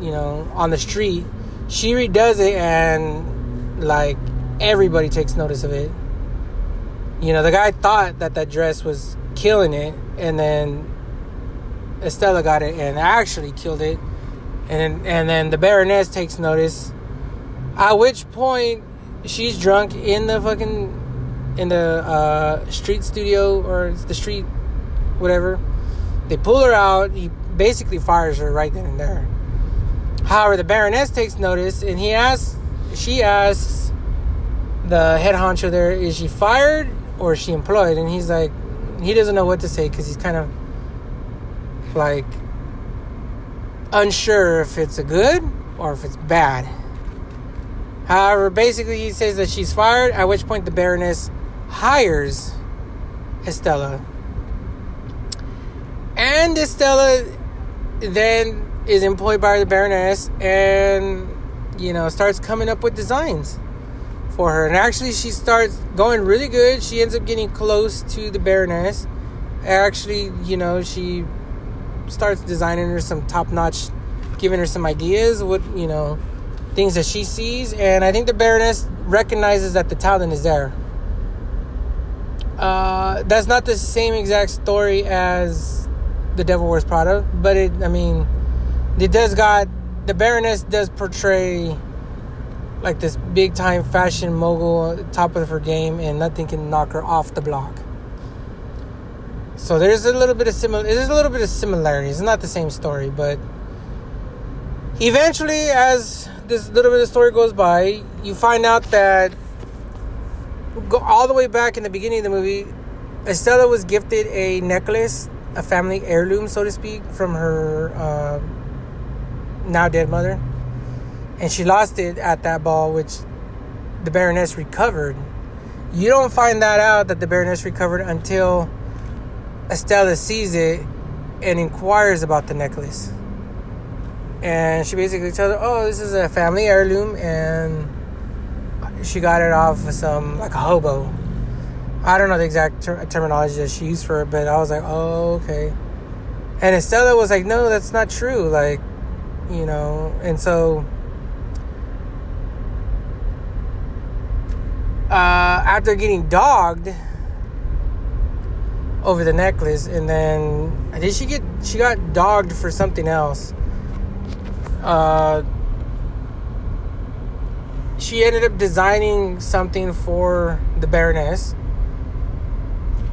you know, on the street. She redoes it, and like everybody takes notice of it. You know, the guy thought that dress was killing it, and then Estella got it and actually killed it, and then the Baroness takes notice, at which point she's drunk in the street studio, or it's the street whatever. They pull her out. He basically fires her right then and there. However, the Baroness takes notice, and she asks the head honcho there, is she fired or is she employed? And he's like, he doesn't know what to say, because he's kind of like unsure if it's a good or if it's bad. However, basically he says that she's fired, at which point the Baroness hires Estella. And Estella then is employed by the Baroness, and, you know, starts coming up with designs for her. And actually she starts going really good. She ends up getting close to the Baroness. Actually, you know, she starts designing her some top-notch, giving her some ideas, what, you know, things that she sees. And I think the Baroness recognizes that the talent is there. That's not the same exact story as The Devil Wears Prada, but it does portray like this big time fashion mogul, top of her game, and nothing can knock her off the block. So there's a little bit of similarities. It's not the same story, but eventually, as this little bit of story goes by, you find out that go all the way back in the beginning of the movie, Estella was gifted a necklace, a family heirloom, so to speak, from her now dead mother, and she lost it at that ball, which the Baroness recovered. You don't find that out that the Baroness recovered until Estella sees it and inquires about the necklace, and she basically tells her, oh, this is a family heirloom, and she got it off of some, like, a hobo. I don't know the exact terminology that she used for it, but I was like, oh, okay. And Estella was like, no, that's not true, like, you know. And so after getting dogged over the necklace, and then she got dogged for something else. She ended up designing something for the Baroness.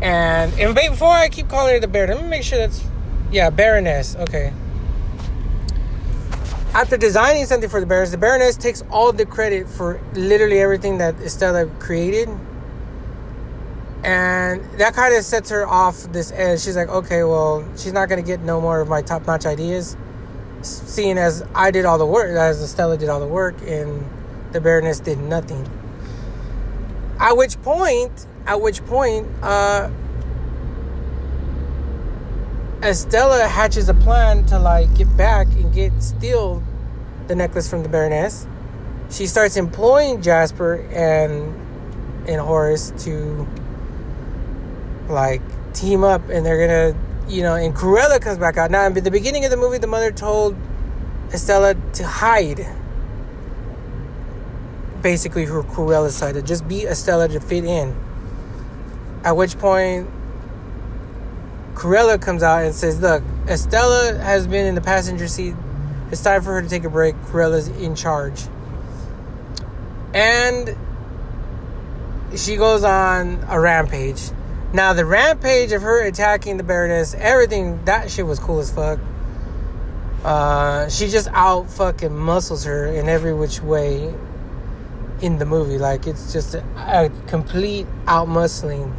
And before I keep calling her the Baroness, let me make sure Baroness. Okay. After designing something for the Baroness takes all the credit for literally everything that Estella created. And that kind of sets her off this edge. She's like, okay, well, she's not going to get no more of my top-notch ideas, seeing as I did all the work, as Estella did all the work, and the Baroness did nothing. At which point, Estella hatches a plan to, like, get back and steal the necklace from the Baroness. She starts employing Jasper and Horace to, like, team up, and they're gonna, you know, and Cruella comes back out. Now, in the beginning of the movie, the mother told Estella to hide, basically, her Cruella side, to just be Estella, to fit in. At which point, Cruella comes out and says, look, Estella has been in the passenger seat. It's time for her to take a break. Cruella's in charge. And she goes on a rampage. Now, the rampage of her attacking the Baroness, everything, that shit was cool as fuck. She just out fucking muscles her in every which way in the movie. Like, it's just a complete out muscling.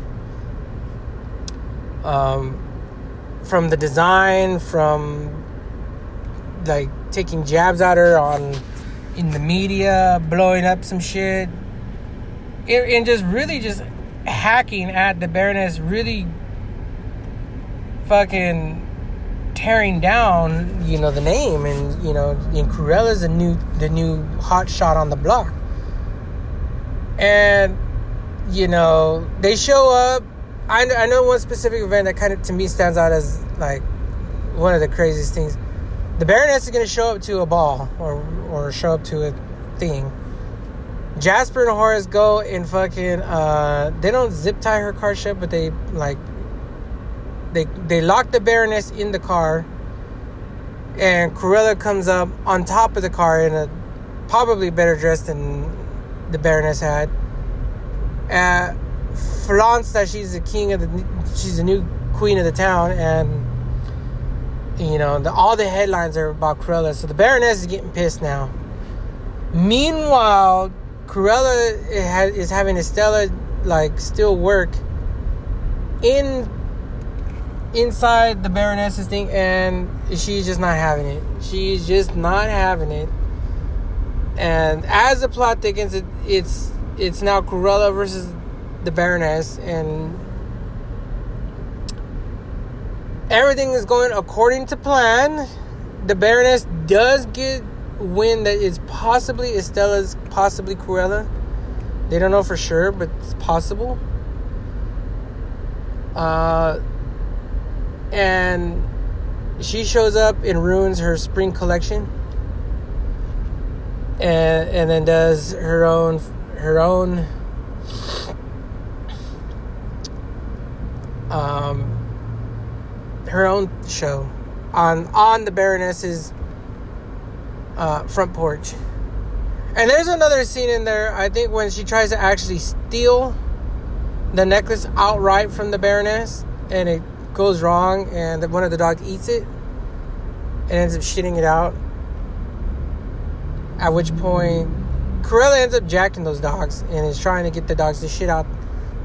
From the design, from, like, taking jabs at her in the media, blowing up some shit, and just really just hacking at the Baroness, really fucking tearing down, you know, the name, and, you know, and Cruella's the new hot shot on the block. And, you know, they show up. I know one specific event that kind of, to me, stands out as, like, one of the craziest things. The Baroness is going to show up to a ball or show up to a thing. Jasper and Horace go and fucking, they don't zip tie her car shut, but they, like, they lock the Baroness in the car, and Cruella comes up on top of the car in a probably better dress than the Baroness had. Flaunts that she's the new queen of the town, and, you know, all the headlines are about Cruella. So the Baroness is getting pissed now. Meanwhile, Cruella is having Estella, like, still work inside the Baroness's thing, and she's just not having it. She's just not having it. And as the plot thickens, it's now Cruella versus the Baroness, and everything is going according to plan. The Baroness does get wind that it's possibly Estella's, possibly Cruella. They don't know for sure, but it's possible. And she shows up and ruins her spring collection, and then does her own. Her own show on the Baroness's front porch. And there's another scene in there, I think, when she tries to actually steal the necklace outright from the Baroness, and it goes wrong, and one of the dogs eats it and ends up shitting it out. At which point, Cruella ends up jacking those dogs and is trying to get the dogs to shit out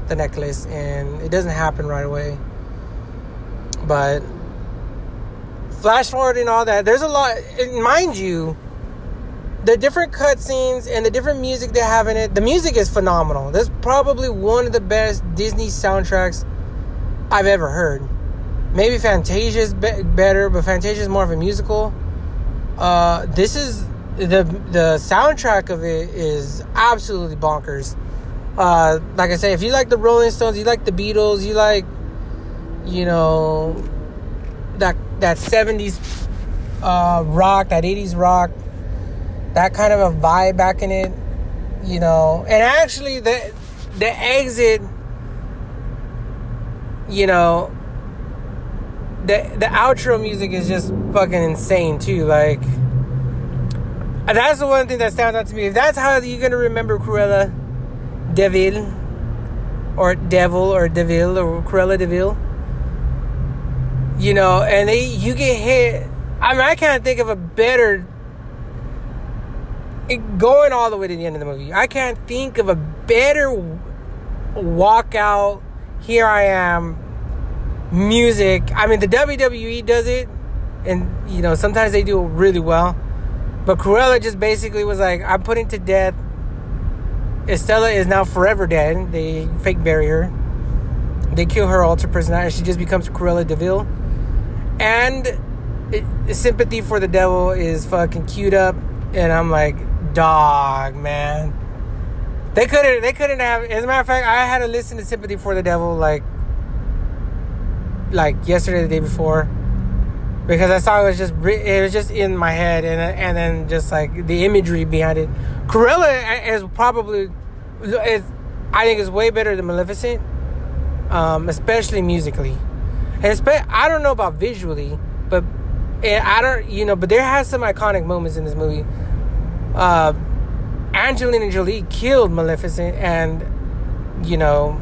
the necklace, and it doesn't happen right away. But flash forward and all that, there's a lot, and mind you, the different cutscenes and the different music they have in it, the music is phenomenal. That's probably one of the best Disney soundtracks I've ever heard. Maybe Fantasia's better, but Fantasia's more of a musical. This is the soundtrack of it is absolutely bonkers. Like I say, if you like the Rolling Stones, you like the Beatles, you like, you know, that 70s rock, that 80s rock, that kind of a vibe back in it, you know. And actually the exit, you know, the outro music is just fucking insane too. Like, that's the one thing that stands out to me. If that's how you're gonna remember Cruella Devil or Cruella Devil, you know, and you get hit. I mean, I can't think of a better, going all the way to the end of the movie, I can't think of a better walkout, here I am music. I mean, the WWE does it, and, you know, sometimes they do it really well. But Cruella just basically was like, I'm put into death. Estella is now forever dead. They fake bury her. They kill her alter personality. She just becomes Cruella Deville. And Sympathy for the Devil is fucking queued up. And I'm like, dog, man. They couldn't have. As a matter of fact, I had to listen to Sympathy for the Devil like yesterday, the day before, because that song was just, it was just in my head, and then just like the imagery behind it. Cruella is probably, I think, is way better than Maleficent, especially musically, and I don't know about visually, but but there has some iconic moments in this movie. Angelina Jolie killed Maleficent, and, you know,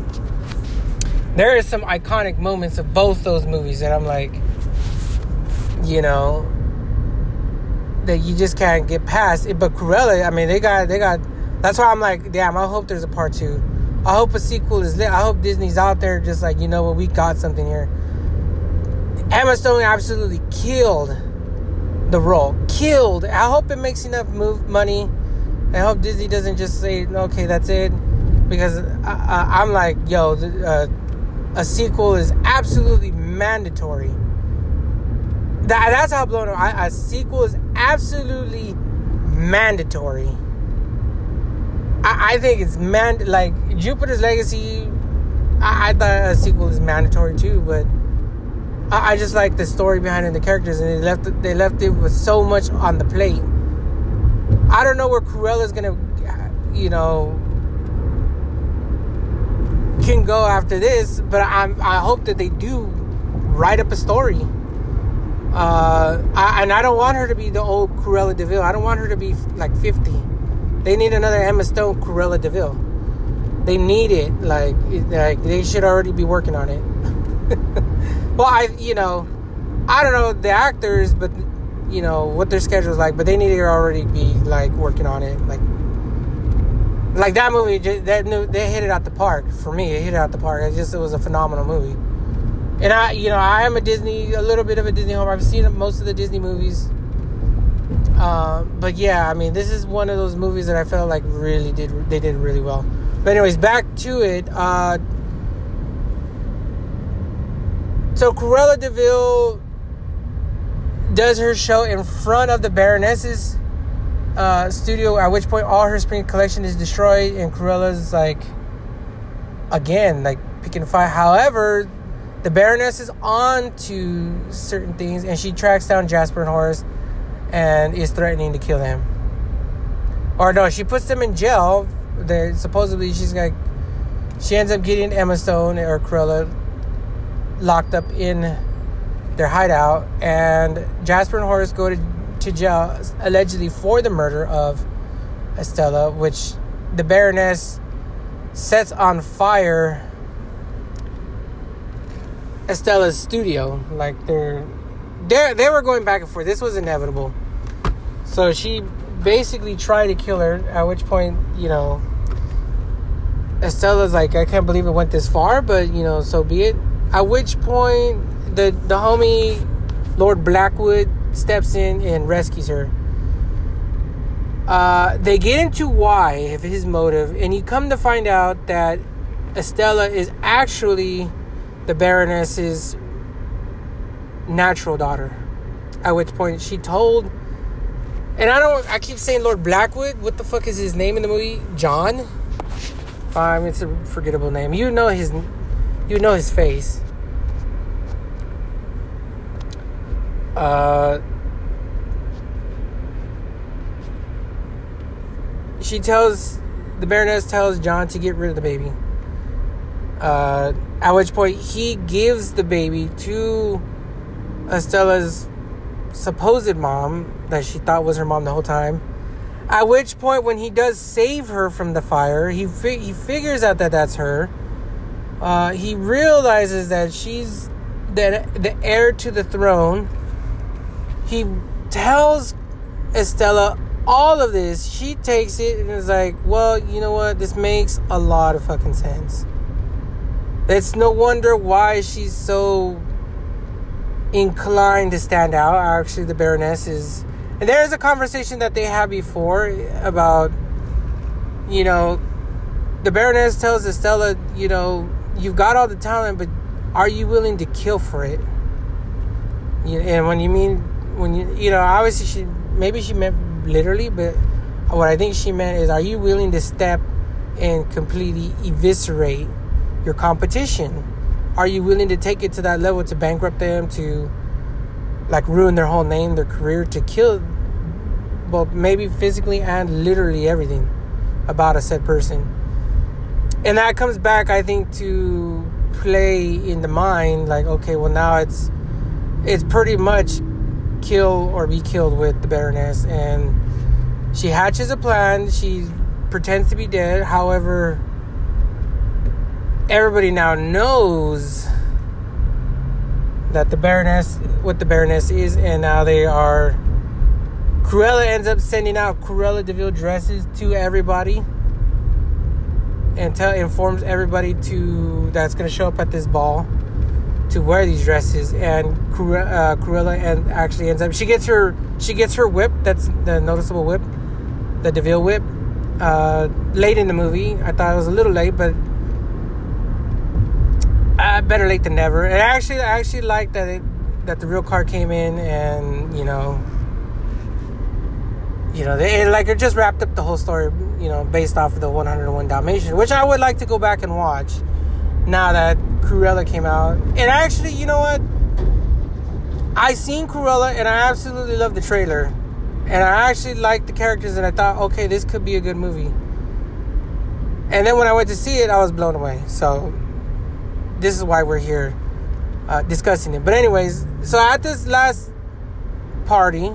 there is some iconic moments of both those movies that I'm like, you know, that you just can't get past. But Cruella, I mean, they got. That's why I'm like, damn, I hope there's a part 2. I hope a sequel is lit. I hope Disney's out there just like, you know what, we got something here. Emma Stone absolutely killed the role. Killed. I hope it makes enough money. I hope Disney doesn't just say, okay, that's it. Because I'm like, yo, a sequel is absolutely mandatory. That's how blown up. A sequel is absolutely mandatory. I think it's like Jupiter's Legacy. I thought a sequel is mandatory too, but I just like the story behind it and the characters, and they left it with so much on the plate. I don't know where Cruella's gonna, you know, can go after this, but I hope that they do write up a story. And I don't want her to be the old Cruella Deville. I don't want her to be like 50. They need another Emma Stone Cruella Deville. They need it. Like they should already be working on it. Well, I don't know the actors, but you know what their schedule's like. But they need to already be like working on it. Like that movie, they hit it out the park. For me, it hit it out the park. It was a phenomenal movie. And I am a little bit of a Disney homer. I've seen most of the Disney movies. But yeah, I mean, this is one of those movies that I felt like they did really well. But anyways, back to it. So Cruella Deville does her show in front of the Baroness's studio, at which point all her spring collection is destroyed, and Cruella's like, again, like picking a fight. However, the Baroness is on to certain things, and she tracks down Jasper and Horace and is threatening to kill him. Or no, she puts them in jail. Supposedly she's like, she ends up getting Emma Stone or Cruella locked up in their hideout, and Jasper and Horace go to jail allegedly for the murder of Estella, which the Baroness sets on fire Estella's studio. Like, they were going back and forth. This was inevitable. So she basically tried to kill her, at which point, you know, Estella's like, I can't believe it went this far, but, you know, so be it. At which point, the homie, Lord Blackwood, steps in and rescues her. They get into why, if his motive, and you come to find out that Estella is actually the Baroness's natural daughter. At which point she told, and I keep saying Lord Blackwood. What the fuck is his name in the movie? John? It's a forgettable name. You know his face. The Baroness tells John to get rid of the baby. At which point he gives the baby to Estella's supposed mom that she thought was her mom the whole time. At which point, when he does save her from the fire, he figures out that that's her. He realizes that she's the heir to the throne. He tells Estella all of this. She takes it and is like, well, you know what? This makes a lot of fucking sense. It's no wonder why she's so inclined to stand out. Actually, the Baroness is... And there's a conversation that they had before about, you know, the Baroness tells Estella, you know, you've got all the talent, but are you willing to kill for it? And obviously she meant literally, but what I think she meant is, are you willing to step and completely eviscerate your competition? Are you willing to take it to that level, to bankrupt them, to like ruin their whole name, their career, to kill both maybe physically and literally everything about a said person? And that comes back, I think, to play in the mind, like, okay, well, now it's pretty much kill or be killed with the Baroness. And she hatches a plan. She pretends to be dead. However, everybody now knows that the Baroness is, and now they are. Cruella ends up sending out Cruella DeVille dresses to everybody, and informs everybody that's going to show up at this ball to wear these dresses. And Cruella actually ends up. She gets her whip. That's the noticeable whip, the DeVille whip. Late in the movie, I thought it was a little late, but. Better late than never. And I actually liked that the real car came in, and you know they like it just wrapped up the whole story, you know, based off of the 101 Dalmatians, which I would like to go back and watch now that Cruella came out. And actually, you know what? I seen Cruella and I absolutely loved the trailer, and I actually liked the characters, and I thought, okay, this could be a good movie. And then when I went to see it, I was blown away. So this is why we're here discussing it. But anyways, so at this last party,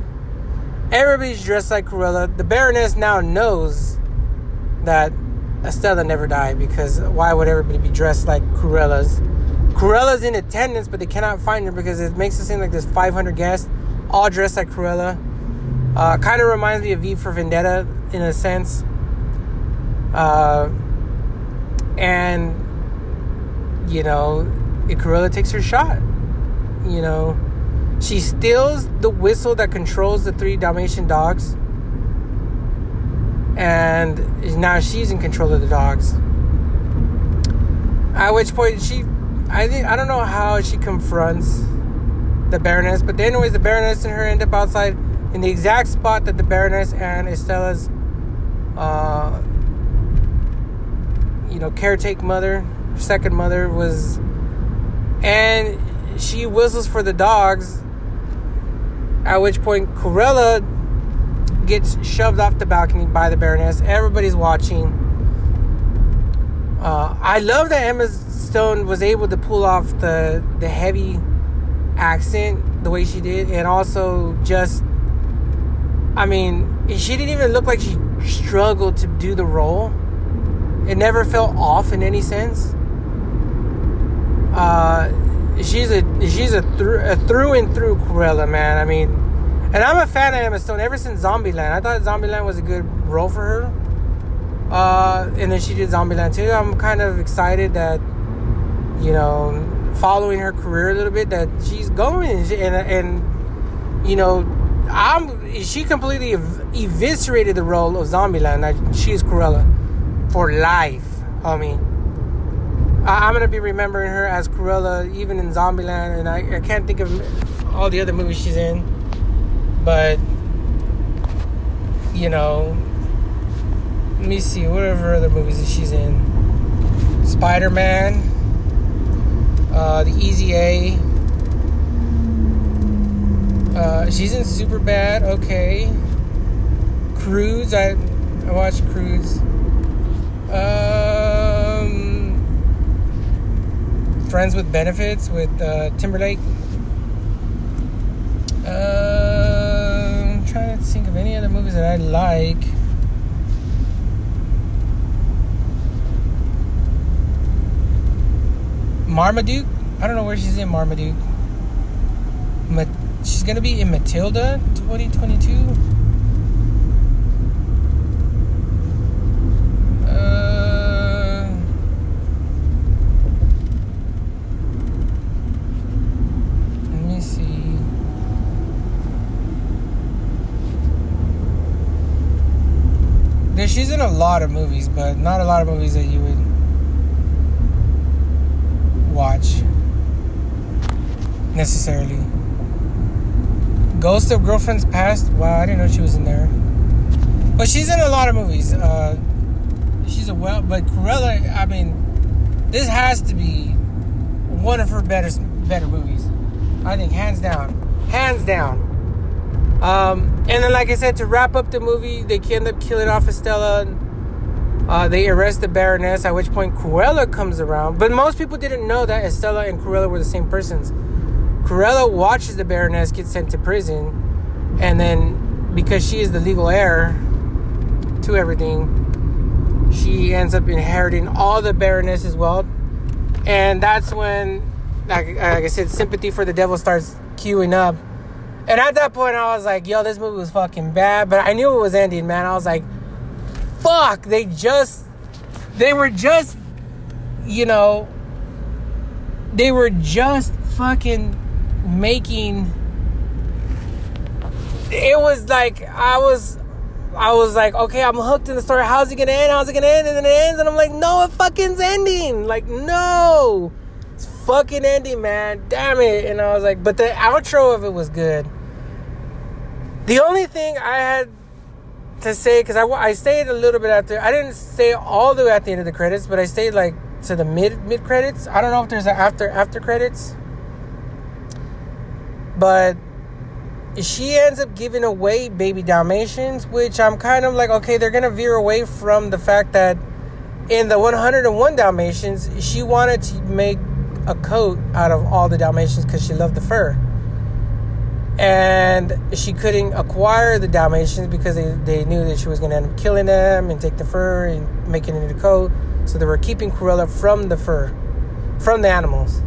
everybody's dressed like Cruella. The Baroness now knows that Estella never died, because why would everybody be dressed like Cruella's? Cruella's in attendance, but they cannot find her, because it makes it seem like there's 500 guests all dressed like Cruella. Kind of reminds me of V for Vendetta in a sense. And you know, Cruella takes her shot. You know, she steals the whistle that controls the 3 Dalmatian dogs, and now she's in control of the dogs. At which point I don't know how she confronts the Baroness, but anyways, the Baroness and her end up outside in the exact spot that the Baroness and Estella's, caretake mother, second mother was, and she whistles for the dogs, at which point Cruella gets shoved off the balcony by the Baroness. Everybody's watching. I love that Emma Stone was able to pull off the heavy accent the way she did, and also just, I mean, she didn't even look like she struggled to do the role. It never felt off in any sense. She's a through and through Cruella, man. I mean, and I'm a fan of Emma Stone ever since Zombieland. I thought Zombieland was a good role for her. And then she did Zombieland too. I'm kind of excited that, you know, following her career a little bit, that she's going and you know, she completely eviscerated the role of Zombieland. She's Cruella for life, homie. I'm gonna be remembering her as Cruella even in Zombieland, and I can't think of all the other movies she's in, but you know, let me see whatever other movies that she's in. Spider-Man, The Easy A. She's in Superbad, okay. Cruise, I watched Cruise. Friends with Benefits with Timberlake. I'm trying to think of any other movies that I like. Marmaduke? I don't know where she's in Marmaduke. She's going to be in Matilda 2022. Let me see. She's in a lot of movies, but not a lot of movies that you would watch necessarily. Ghost of Girlfriend's Past. Wow, I didn't know she was in there, but she's in a lot of movies. But Cruella, I mean, this has to be one of her better movies, I think, hands down. And then, like I said, to wrap up the movie, they end up killing off Estella. They arrest the Baroness, at which point Cruella comes around. But most people didn't know that Estella and Cruella were the same persons. Cruella watches the Baroness get sent to prison, and then because she is the legal heir to everything, she ends up inheriting all the Baroness's wealth. And that's when, like I said, Sympathy for the Devil starts queuing up. And at that point, I was like, yo, this movie was fucking bad. But I knew it was ending, man. I was like, fuck, they were just fucking making it. Was like I was like, okay, I'm hooked in the story. How's it gonna end? And then it ends, and I'm like, no, it fucking's ending. Like, no, it's fucking ending, man, damn it. And I was like, but the outro of it was good. The only thing I had to say, because I stayed a little bit after. I didn't stay all the way at the end of the credits, but I stayed like to the mid credits. I don't know if there's an after credits, but she ends up giving away baby Dalmatians, which I'm kind of like, okay, they're gonna veer away from the fact that in the 101 Dalmatians, she wanted to make a coat out of all the Dalmatians because she loved the fur. And she couldn't acquire the Dalmatians because they knew that she was going to end up killing them and take the fur and making it into a coat. So they were keeping Cruella from the fur, from the animals.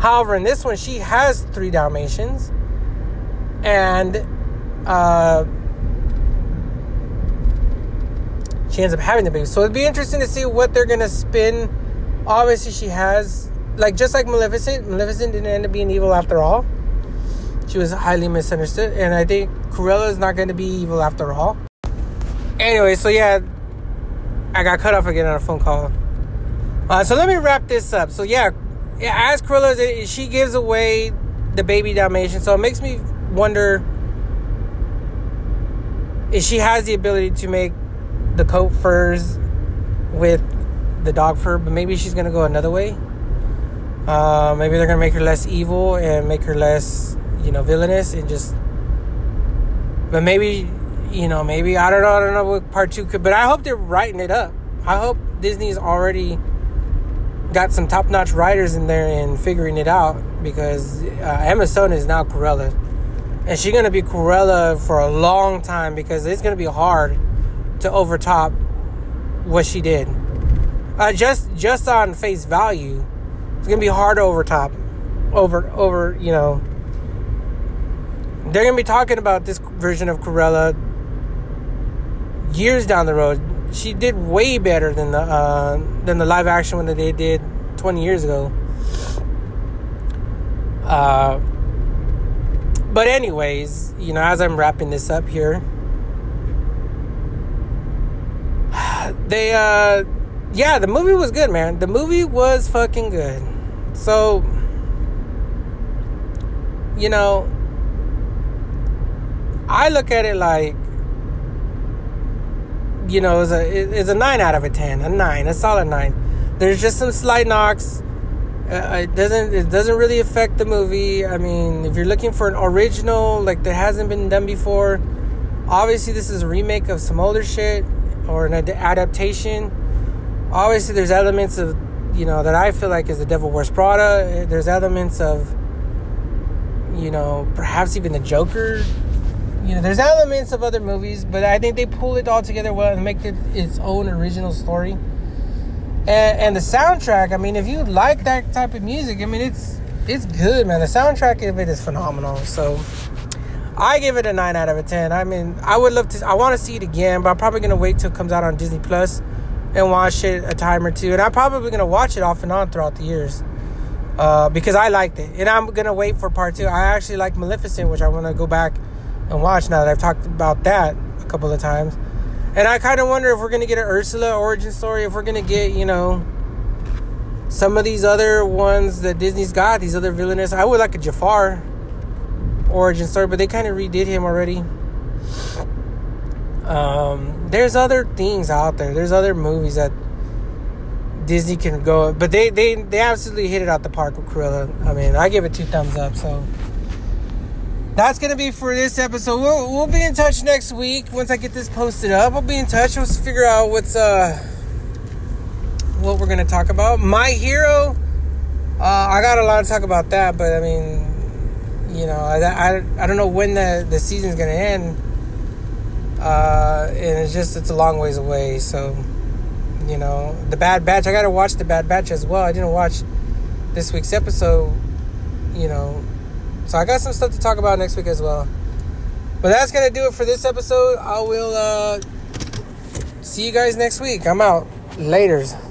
However, in this one, she has 3 Dalmatians. And she ends up having the baby. So it'd be interesting to see what they're going to spin. Obviously, she has, like, just like Maleficent. Maleficent didn't end up being evil after all. She was highly misunderstood, and I think Cruella is not going to be evil after all. Anyway, so yeah, I got cut off again on a phone call. So let me wrap this up. So yeah, as Cruella, she gives away the baby Dalmatian, so it makes me wonder if she has the ability to make the coat furs with the dog fur, but maybe she's going to go another way. Maybe they're going to make her less evil and make her less, you know, villainous, and just, but maybe, you know, maybe I don't know what part 2 could, but I hope they're writing it up. I hope Disney's already got some top-notch writers in there and figuring it out, because Emma Stone is now Cruella. And she's going to be Cruella for a long time, because it's going to be hard to overtop what she did. Just on face value, it's going to be hard to overtop. You know, they're going to be talking about this version of Cruella years down the road. She did way better than the live action one that they did 20 years ago. But anyways, you know, as I'm wrapping this up here, they, yeah, the movie was good, man. The movie was fucking good. So, you know, I look at it like, you know, it's a 9 out of a 10, a 9, a solid 9. There's just some slight knocks. It doesn't really affect the movie. I mean, if you're looking for an original, like, that hasn't been done before, obviously this is a remake of some older shit or an adaptation. Obviously there's elements of, you know, that I feel like is The Devil Wears Prada. There's elements of, you know, perhaps even The Joker. You know, there's elements of other movies, but I think they pull it all together well and make it its own original story. And the soundtrack, I mean, if you like that type of music, I mean, it's good, man. The soundtrack of it is phenomenal. So I give it a 9 out of a 10. I mean, I want to see it again, but I'm probably going to wait till it comes out on Disney Plus and watch it a time or two. And I'm probably going to watch it off and on throughout the years, because I liked it. And I'm going to wait for part 2. I actually like Maleficent, which I want to go back and watch now that I've talked about that a couple of times. And I kind of wonder if we're going to get an Ursula origin story, if we're going to get, you know, some of these other ones that Disney's got, these other villainous. I would like a Jafar origin story, but they kind of redid him already. There's other things out there. There's other movies that Disney can go. But they absolutely hit it out the park with Cruella. I mean, I give it 2 thumbs up, so... That's going to be for this episode. We'll be in touch next week. Once I get this posted up, I'll be in touch. We'll figure out what we're going to talk about. My hero, I got a lot to talk about that, but I mean, you know, I don't know when the season's going to end. And it's a long ways away. So, you know, The Bad Batch, I got to watch The Bad Batch as well. I didn't watch this week's episode, you know. So I got some stuff to talk about next week as well. But that's going to do it for this episode. I will see you guys next week. I'm out. Laters.